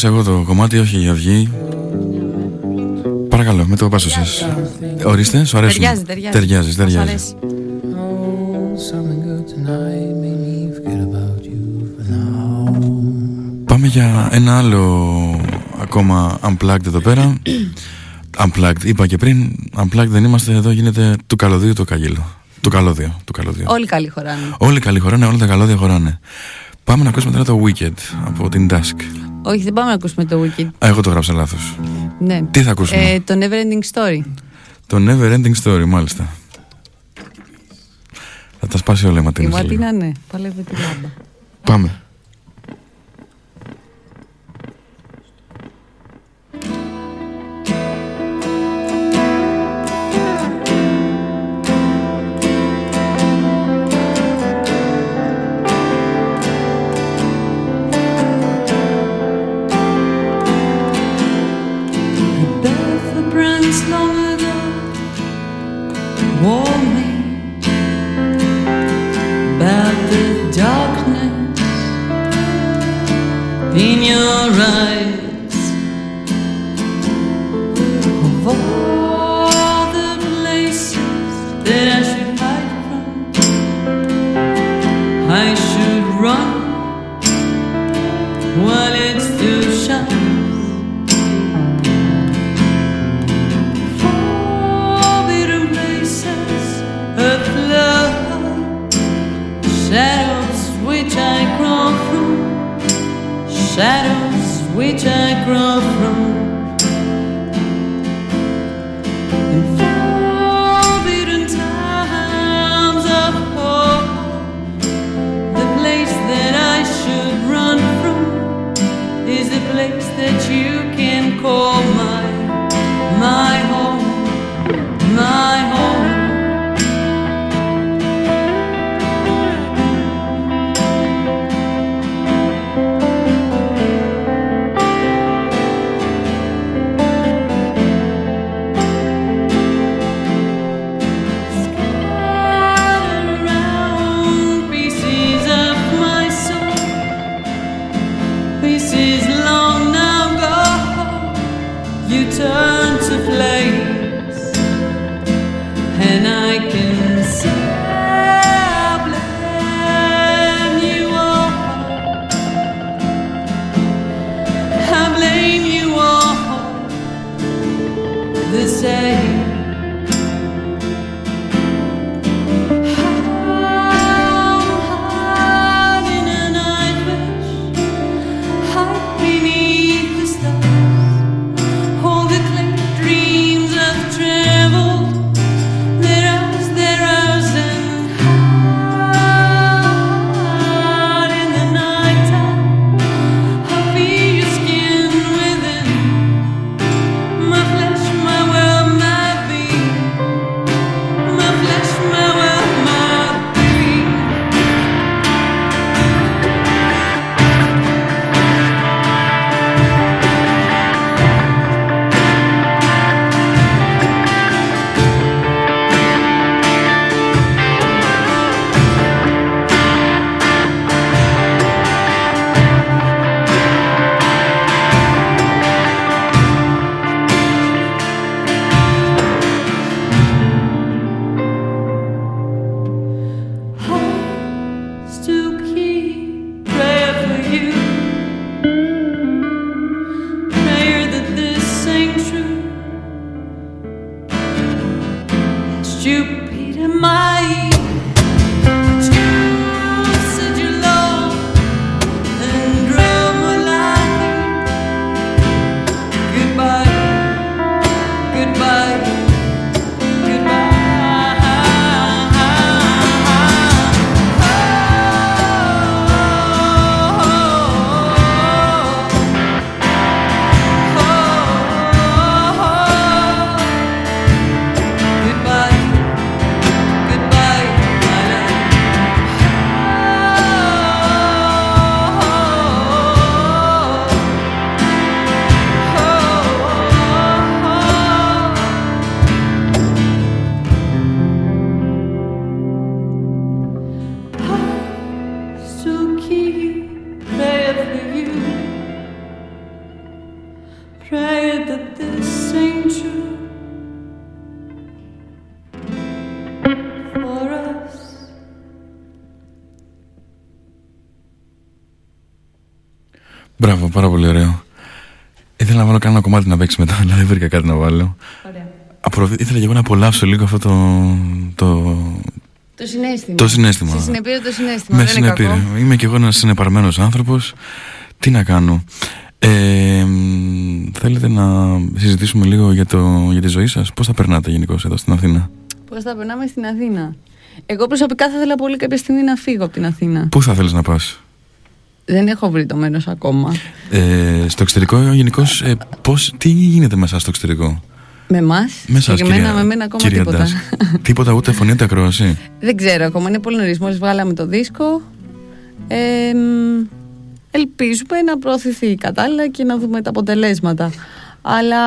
Εγώ το κομμάτι, όχι η Αυγή. Παρακαλώ, με το πάσο σας. Ορίστε, σου αρέσουν. Ταιριάζει. Πάμε για ένα άλλο ακόμα unplugged εδώ πέρα. Unplugged, είπα και πριν. Unplugged δεν είμαστε, εδώ γίνεται του καλωδίου το καγύλο. Του καλωδίου. Όλοι καλοί χωράνε. Όλα τα καλώδια χωράνε. Πάμε να ακούσουμε τώρα το Wicked από την Dusk. Όχι, δεν πάμε να ακούσουμε το Wicked. Α, εγώ το γράψα λάθος. Ναι. Τι θα ακούσουμε? Το Neverending Story. Το Neverending Story, μάλιστα. Θα τα σπάσει όλα η Ματίνα. Η Ματίνα, ναι. Παλεύει τη λάμπα. Πάμε. Μπράβο, πάρα πολύ ωραίο. Ήθελα να βάλω κανένα κομμάτι να παίξει μετά, αλλά δεν βρήκα κάτι να βάλω. Ωραία. Ήθελα και εγώ να απολαύσω λίγο αυτό το συναίσθημα. Το συναίσθημα. Σε συνεπήρε το συναίσθημα. Με συνεπήρε. Είμαι και εγώ ένας συνεπαρμένος άνθρωπος. Τι να κάνω. Θέλετε να συζητήσουμε λίγο για τη ζωή σας? Πώς θα περνάτε γενικώς εδώ στην Αθήνα? Πώς θα περνάμε στην Αθήνα? Εγώ προσωπικά θα ήθελα πολύ κάποια στιγμή να φύγω από την Αθήνα. Πού θα θέλεις να πας? Δεν έχω βρει το μέρος ακόμα. Στο εξωτερικό γενικώς, τι γίνεται μέσα στο εξωτερικό? Με εμάς, με εμένα ακόμα τίποτα. Ντάς, τίποτα, ούτε φωνή, ούτε ακρόαση. Δεν ξέρω ακόμα, είναι πολύ νωρίς. Μόλις βγάλαμε το δίσκο. Ελπίζουμε να προωθηθεί κατάλληλα και να δούμε τα αποτελέσματα. Αλλά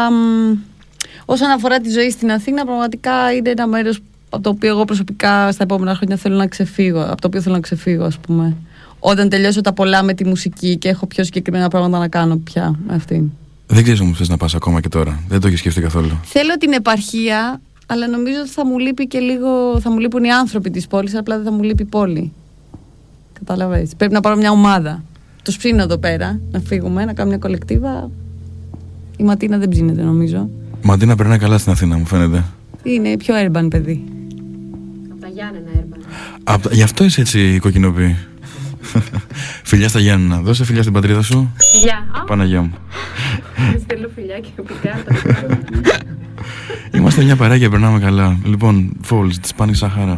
όσον αφορά τη ζωή στην Αθήνα, πραγματικά είναι ένα μέρος από το οποίο εγώ προσωπικά στα επόμενα χρόνια θέλω να ξεφύγω. Από το οποίο θέλω να ξεφύγω, ας πούμε. Όταν τελειώσω τα πολλά με τη μουσική και έχω πιο συγκεκριμένα πράγματα να κάνω πια με αυτήν. Δεν ξέρεις όμως θες να πας ακόμα και τώρα. Δεν το έχεις σκεφτεί καθόλου? Θέλω την επαρχία, αλλά νομίζω ότι θα μου λείπει και λίγο. Θα μου λείπουν οι άνθρωποι της πόλης, απλά δεν θα μου λείπει η πόλη. Κατάλαβες. Πρέπει να πάρω μια ομάδα. Τους ψήνω εδώ πέρα, να φύγουμε, να κάνουμε μια κολεκτίβα. Η Ματίνα δεν ψήνεται, νομίζω. Η Ματίνα περνάει καλά στην Αθήνα, μου φαίνεται. Είναι πιο urban παιδί. Από τα Γιάννενα urban. Γι' αυτό είσαι έτσι κοκκινοπή. Φιλιά στα Γιάννενα. Δώσε φιλιά στην πατρίδα σου. Φιλιά. Παναγιά μου. Στέλνω φιλιά και πικά. Είμαστε μια παρέα και περνάμε καλά. Λοιπόν, Falls, τη Spanish Sahara.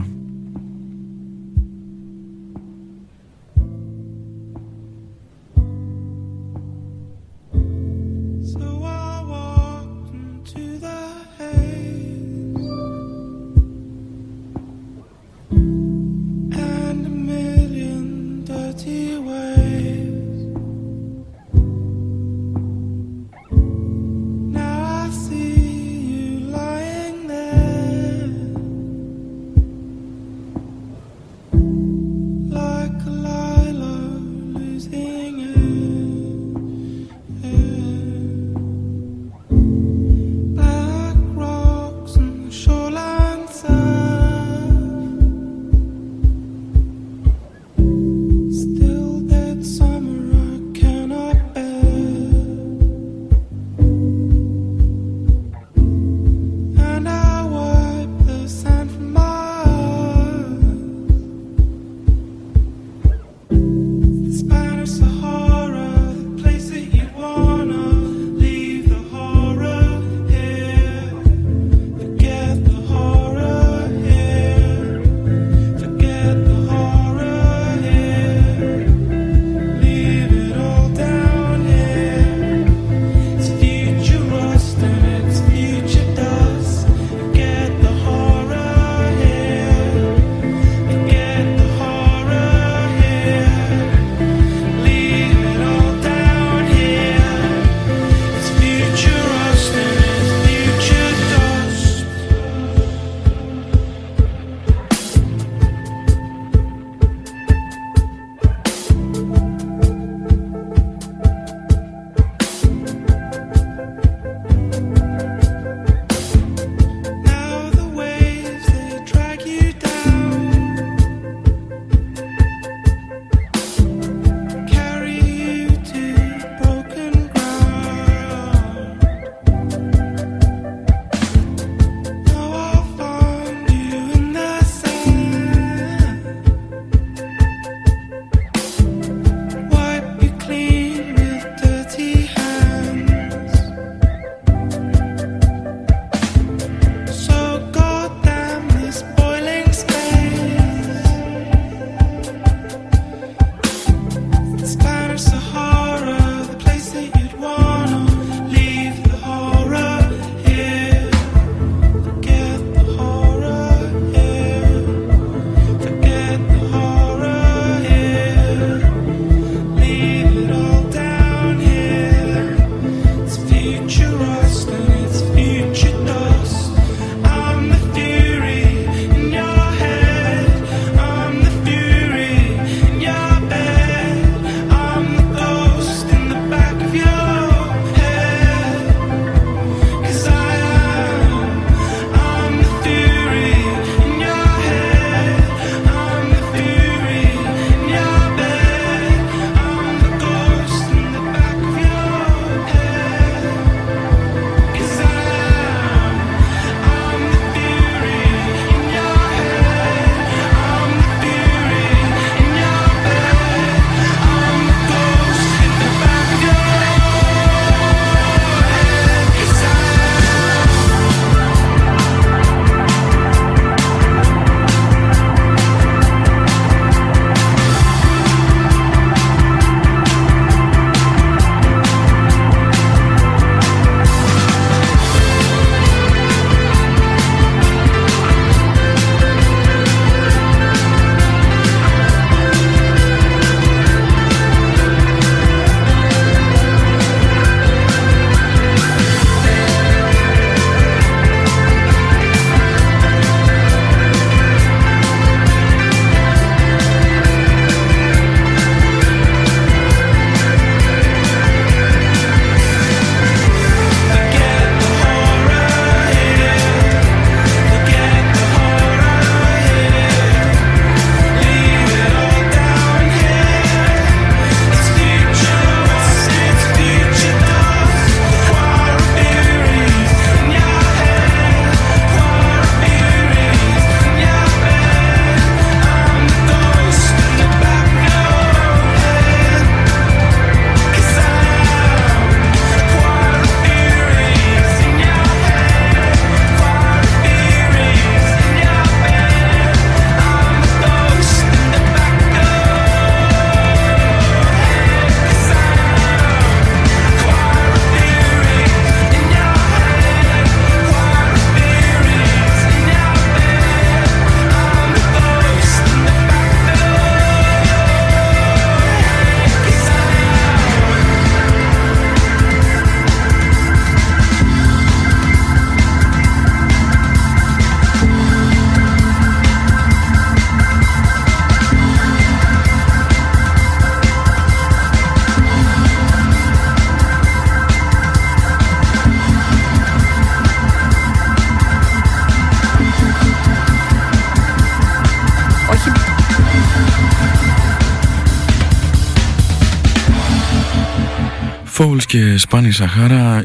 Φόουλς και Spanish Sahara,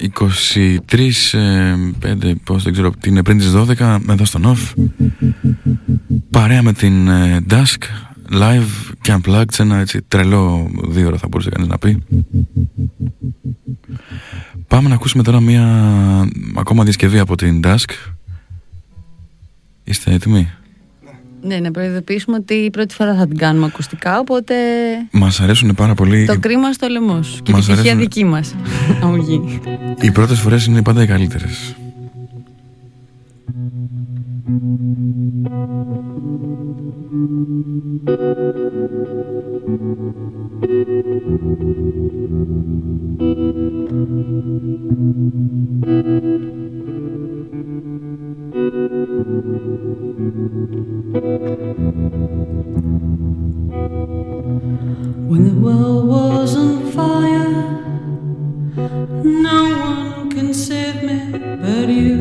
23, 5, πώς δεν ξέρω τι είναι, πριν τις 12, εδώ στο Νοφ, παρέα με την Dusk Live και Unplugged, ένα έτσι τρελό 2 ώρα θα μπορούσε κανείς να πει. Πάμε να ακούσουμε τώρα μία ακόμα διασκευή από την Dusk. Είστε έτοιμοι? Ναι, να προειδοποιήσουμε ότι η πρώτη φορά θα την κάνουμε ακουστικά, οπότε... Μας αρέσουν πάρα πολύ... Το κρίμα στο λαιμό σου και μας την τυχαία δική μας. Οι πρώτες φορές είναι πάντα οι καλύτερες. When the world was on fire, no one can save me but you.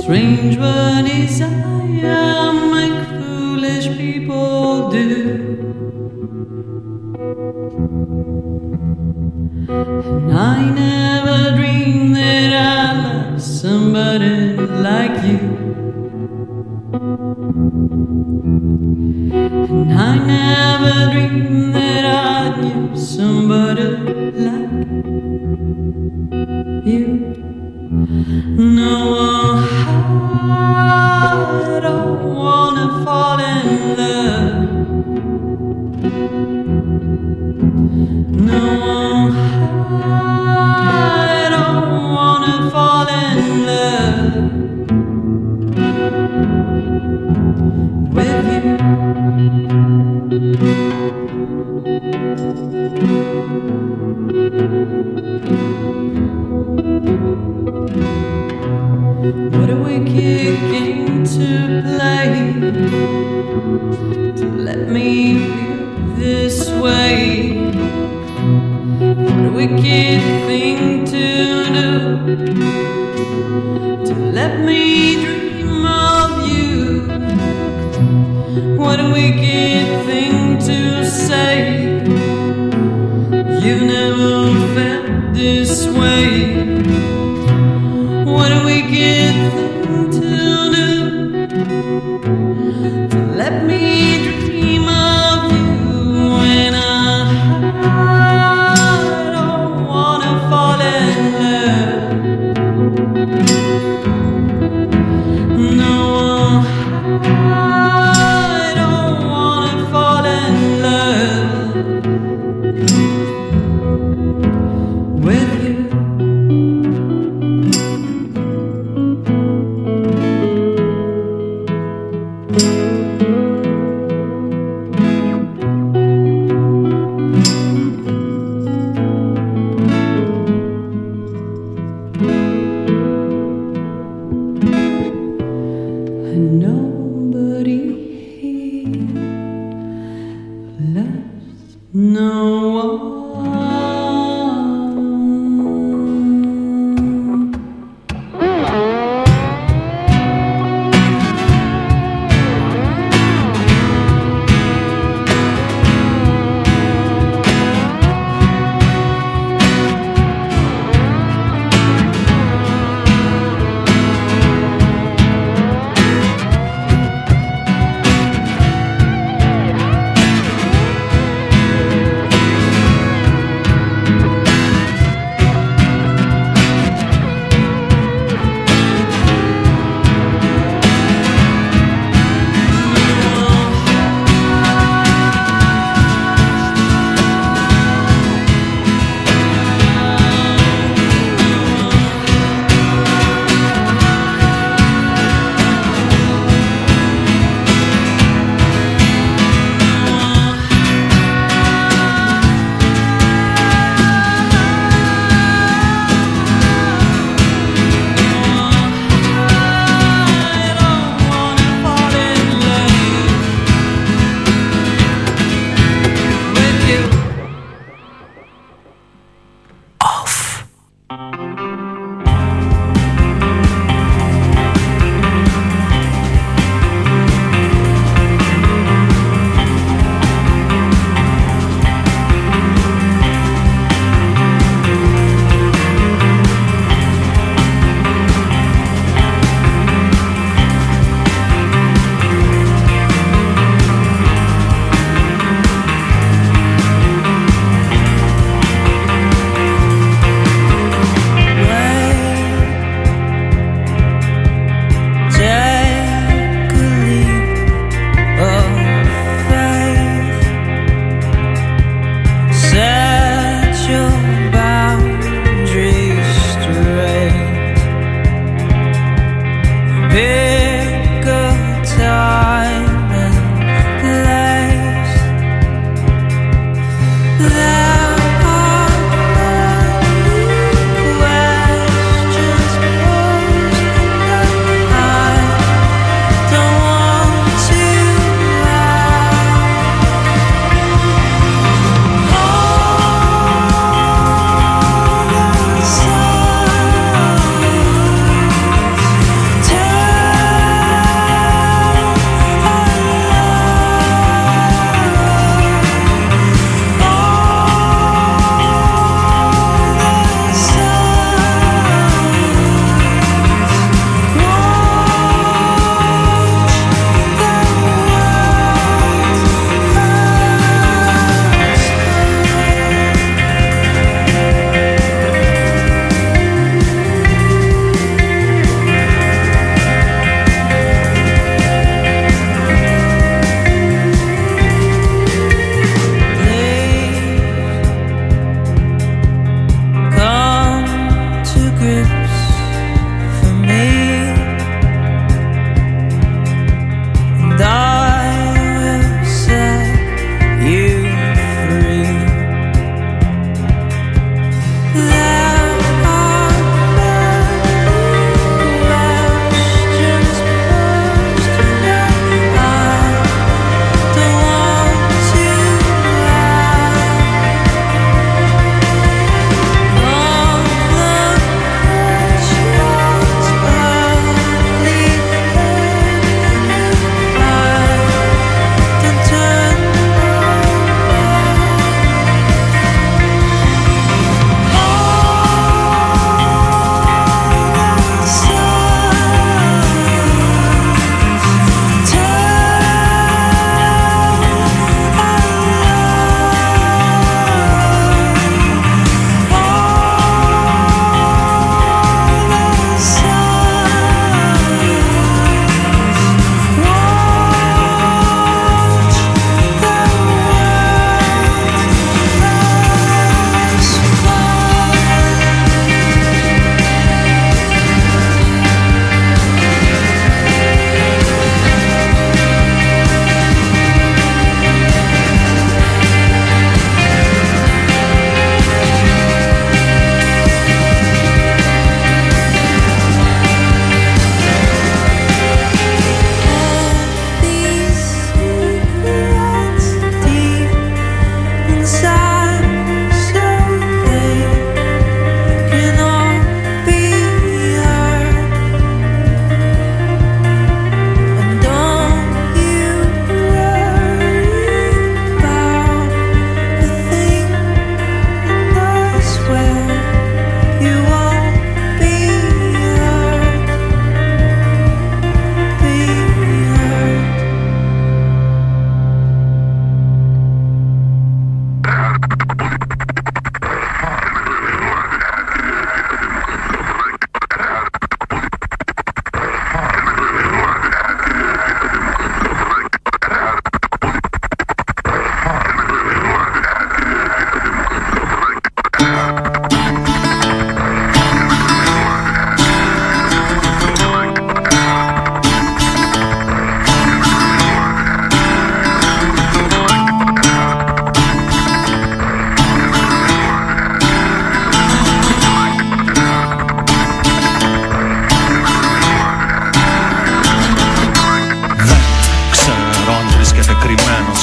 Strange what desire make foolish people do. And I never dreamed that I'd love somebody like you. And I never dreamed that I knew somebody like you. No, I don't wanna fall in love. No, I don't wanna fall in love with you. What are we kicking to play to let me feel this way? What a wicked thing to do to let me dream of you. What a wicked thing to say. You've never felt this way. What a wicked thing to do to let me dream of you. When I don't wanna fall in love. No, I don't wanna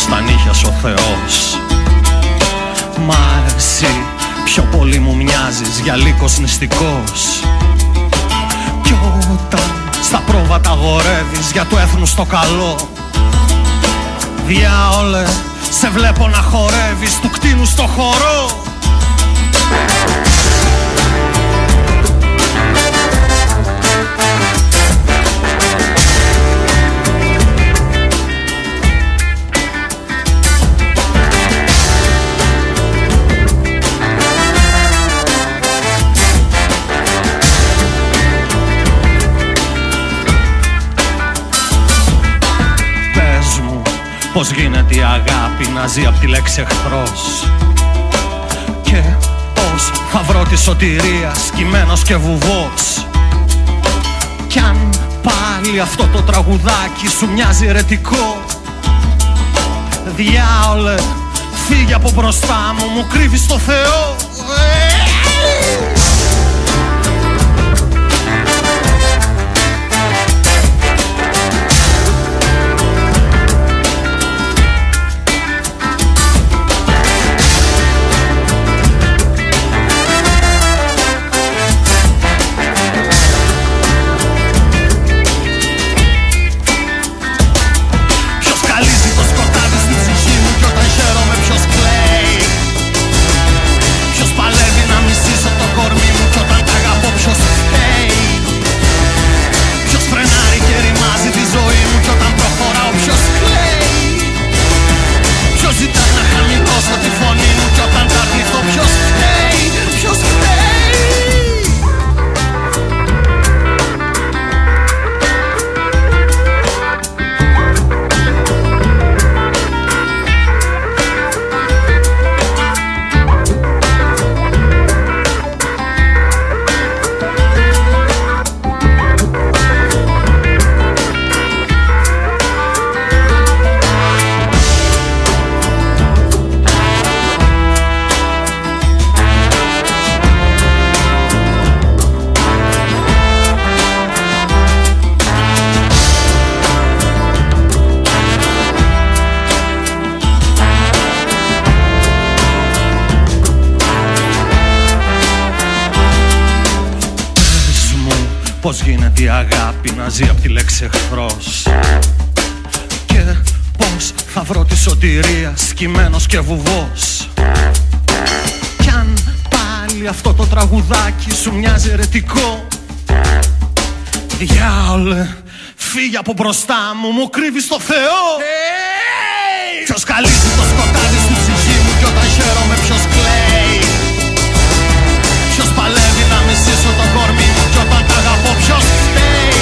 στα νύχια σου ο Θεός. Μα εσύ πιο πολύ μου μοιάζεις για λύκος νηστικός. Κι όταν στα πρόβατα γορεύεις για του έθνους το καλό, διάολε, σε βλέπω να χορεύεις του κτίνου στο χορό. Πώς γίνεται η αγάπη να ζει απ' τη λέξη εχθρός, και πώς θα βρω τη σωτηρία σκυμμένος και βουβός. Κι αν πάλι αυτό το τραγουδάκι σου μοιάζει ερετικό, διάολε, φύγε από μπροστά μου, μου κρύβεις το Θεό. Πώς γίνεται η αγάπη να ζει απ' τη λέξη εχθρός, και πώς θα βρω τη σωτηρία σκυμμένος και βουβός. Κι αν πάλι αυτό το τραγουδάκι σου μοιάζει ερετικό, διάολε, φύγε από μπροστά μου, μου κρύβεις το Θεό. Hey! Ποιος καλύζει το σκοτάδι στην ψυχή μου, κι όταν χαίρομαι ποιος κλαίει. Ποιος παλεύει να μισήσω το κορμί μου, κι όταν τα αγαπώ ποιος φταίει.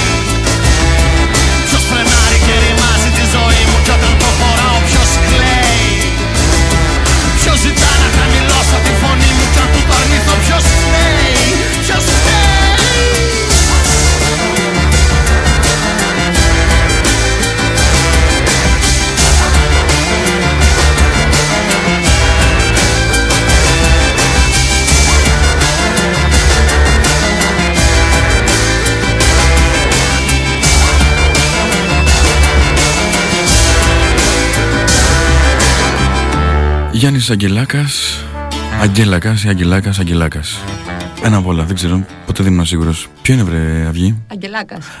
Ποιος φρενάρει και ρημάζει τη ζωή μου, κι όταν προχωράω ποιος κλαίει. Ποιος ζητά να χαμηλώσω τη φωνή μου, κι αν του το αρνηθώ ποιος φταίει. Ποιος φταίει. Γιάννης Αγγελάκας, Αγγελάκας. Ένα από όλα, δεν ξέρω, ποτέ δεν ήμουν σίγουρος. Ποιο είναι βρε Αυγή?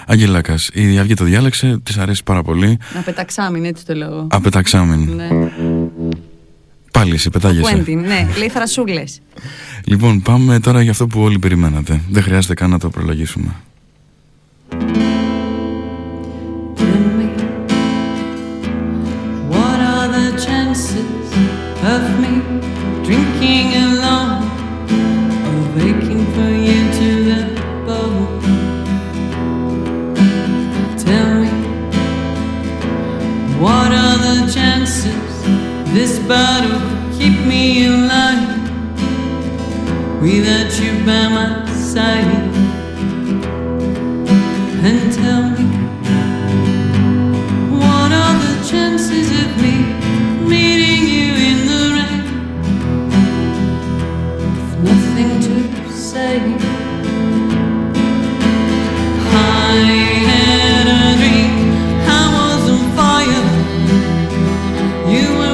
Αγγελάκας. Η Αυγή το διάλεξε, της αρέσει πάρα πολύ. Απεταξάμιν, έτσι το λέω. Απεταξάμιν. Ναι. Πάλι εσύ πετάγεσαι. Κουέντιν, ναι, λέει θρασούλες. Λοιπόν, πάμε τώρα για αυτό που όλοι περιμένατε. Δεν χρειάζεται καν να το προλογίσουμε. Of me drinking alone or waking for you to the bone. Tell me, what are the chances this battle could keep me alive without you by my side? And tell me, what are the chances of me meeting you in the rain, with nothing to say? I had a dream, I was on fire. You were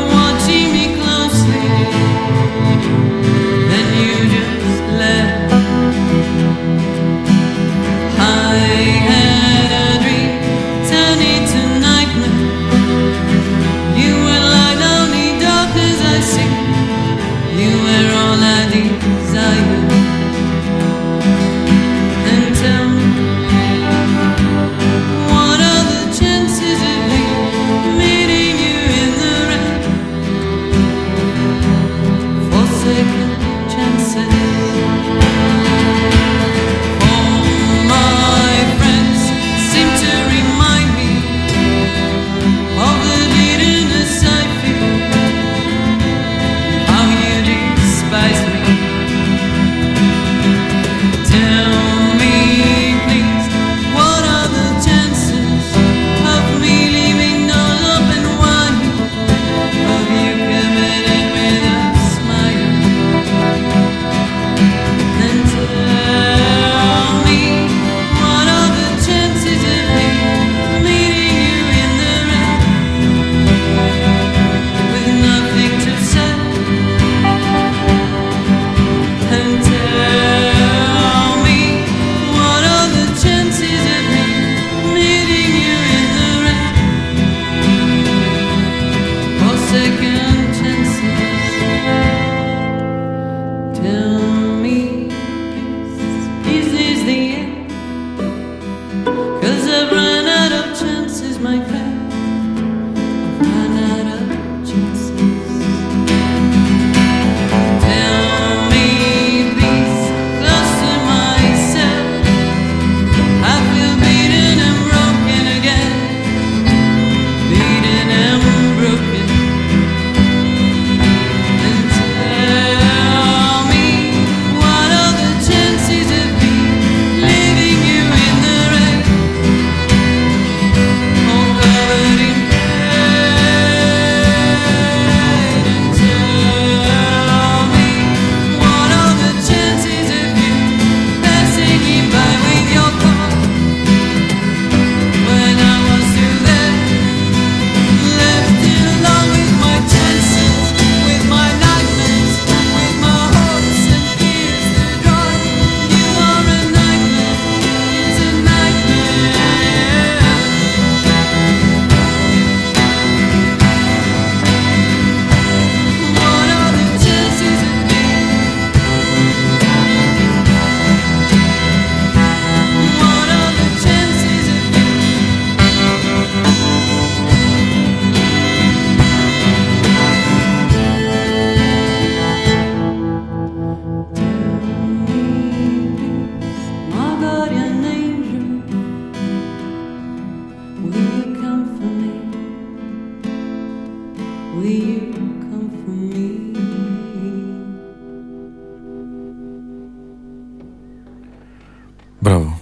Μπράβο.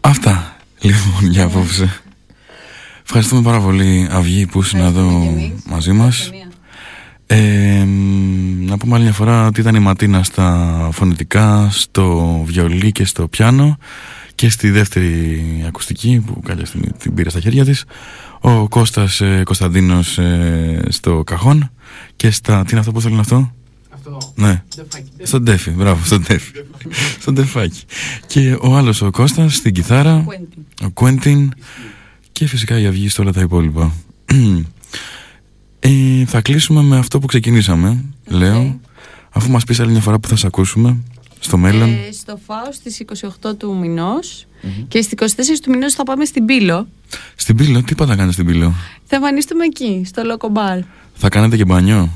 Αυτά λοιπόν για απόψε. Ευχαριστούμε πάρα πολύ, Αυγή, που ήσουν εδώ μαζί μας. Να πούμε άλλη μια φορά ότι ήταν η Ματίνα στα φωνητικά, στο βιολί και στο πιάνο και στη δεύτερη ακουστική που κάποια στιγμή την πήρε στα χέρια της. Ο Κώστας Κωνσταντίνος στο καχόν και στα... Τι είναι αυτό, πώς θέλει αυτό? Ναι, στον Τέφι, μπράβο, στον Τέφι. Στον Τεφάκι. Και ο άλλος ο Κώστας στην κιθάρα, ο Κουέντιν και φυσικά η Αυγή στο όλα τα υπόλοιπα. Θα κλείσουμε με αυτό που ξεκινήσαμε, λέω, αφού μας πεις άλλη μια φορά που θα σε ακούσουμε στο μέλλον. Στο Φάουστ στις 28 του μηνός και στις 24 του μηνός θα πάμε στην Πύλο. Στην Πύλο, τι πάντα κάνεις στην Πύλο? Θα εμφανιστούμε εκεί, στο Loco Bar. Θα κάνετε και μπάνιο?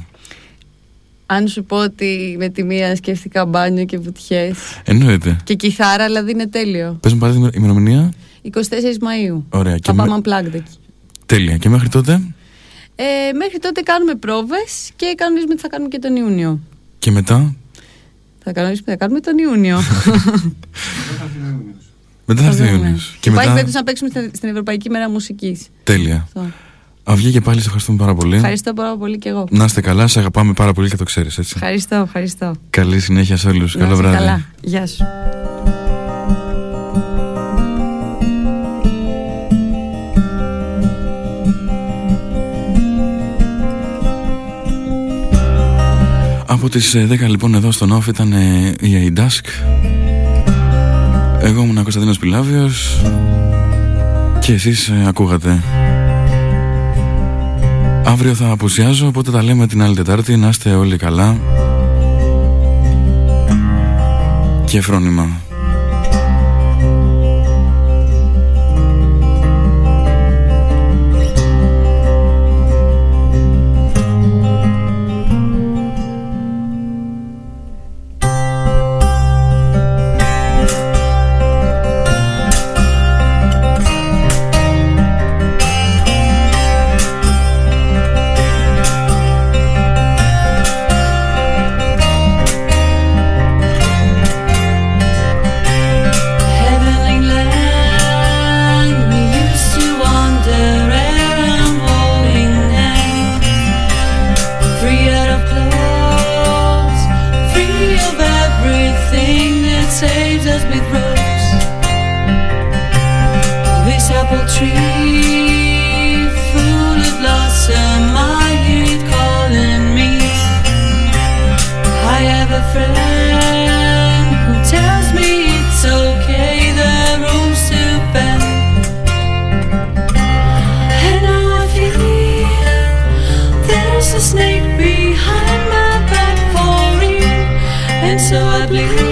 Αν σου πω ότι με τη μία σκέφτηκα μπάνιο και βουτιές. Εννοείται. Και κιθάρα, δηλαδή είναι τέλειο. Πες μου πάλι την ημερομηνία. 24 Μαΐου. Ωραία. Θα πάμε unplugged εκεί. Τέλεια. Και μέχρι τότε? Μέχρι τότε κάνουμε πρόβες και κανονίζουμε τι θα κάνουμε και τον Ιούνιο. Και μετά? Θα κανονίσουμε τι θα κάνουμε τον Ιούνιο. Μετά θα έρθει ο Ιούνιος. Και υπάρχει περίπτωση να παίξουμε στην Ευρωπαϊκή Μέρα Μουσικής. Τέλεια. Αυγή, και πάλι σε ευχαριστούμε πάρα πολύ. Ευχαριστώ πάρα πολύ και εγώ. Να είστε καλά, σε αγαπάμε πάρα πολύ και το ξέρεις, έτσι. Ευχαριστώ, ευχαριστώ. Καλή συνέχεια σε όλους. Καλό βράδυ. Καλά. Γεια σου. Από τις 10 λοιπόν εδώ στον Off ήταν η Dusk. Εγώ ήμουν ο Κωνσταντίνος Πιλάβιος και εσείς ακούγατε. Αύριο θα απουσιάζω, οπότε τα λέμε την άλλη Τετάρτη. Να είστε όλοι καλά και φρόνημα. Please.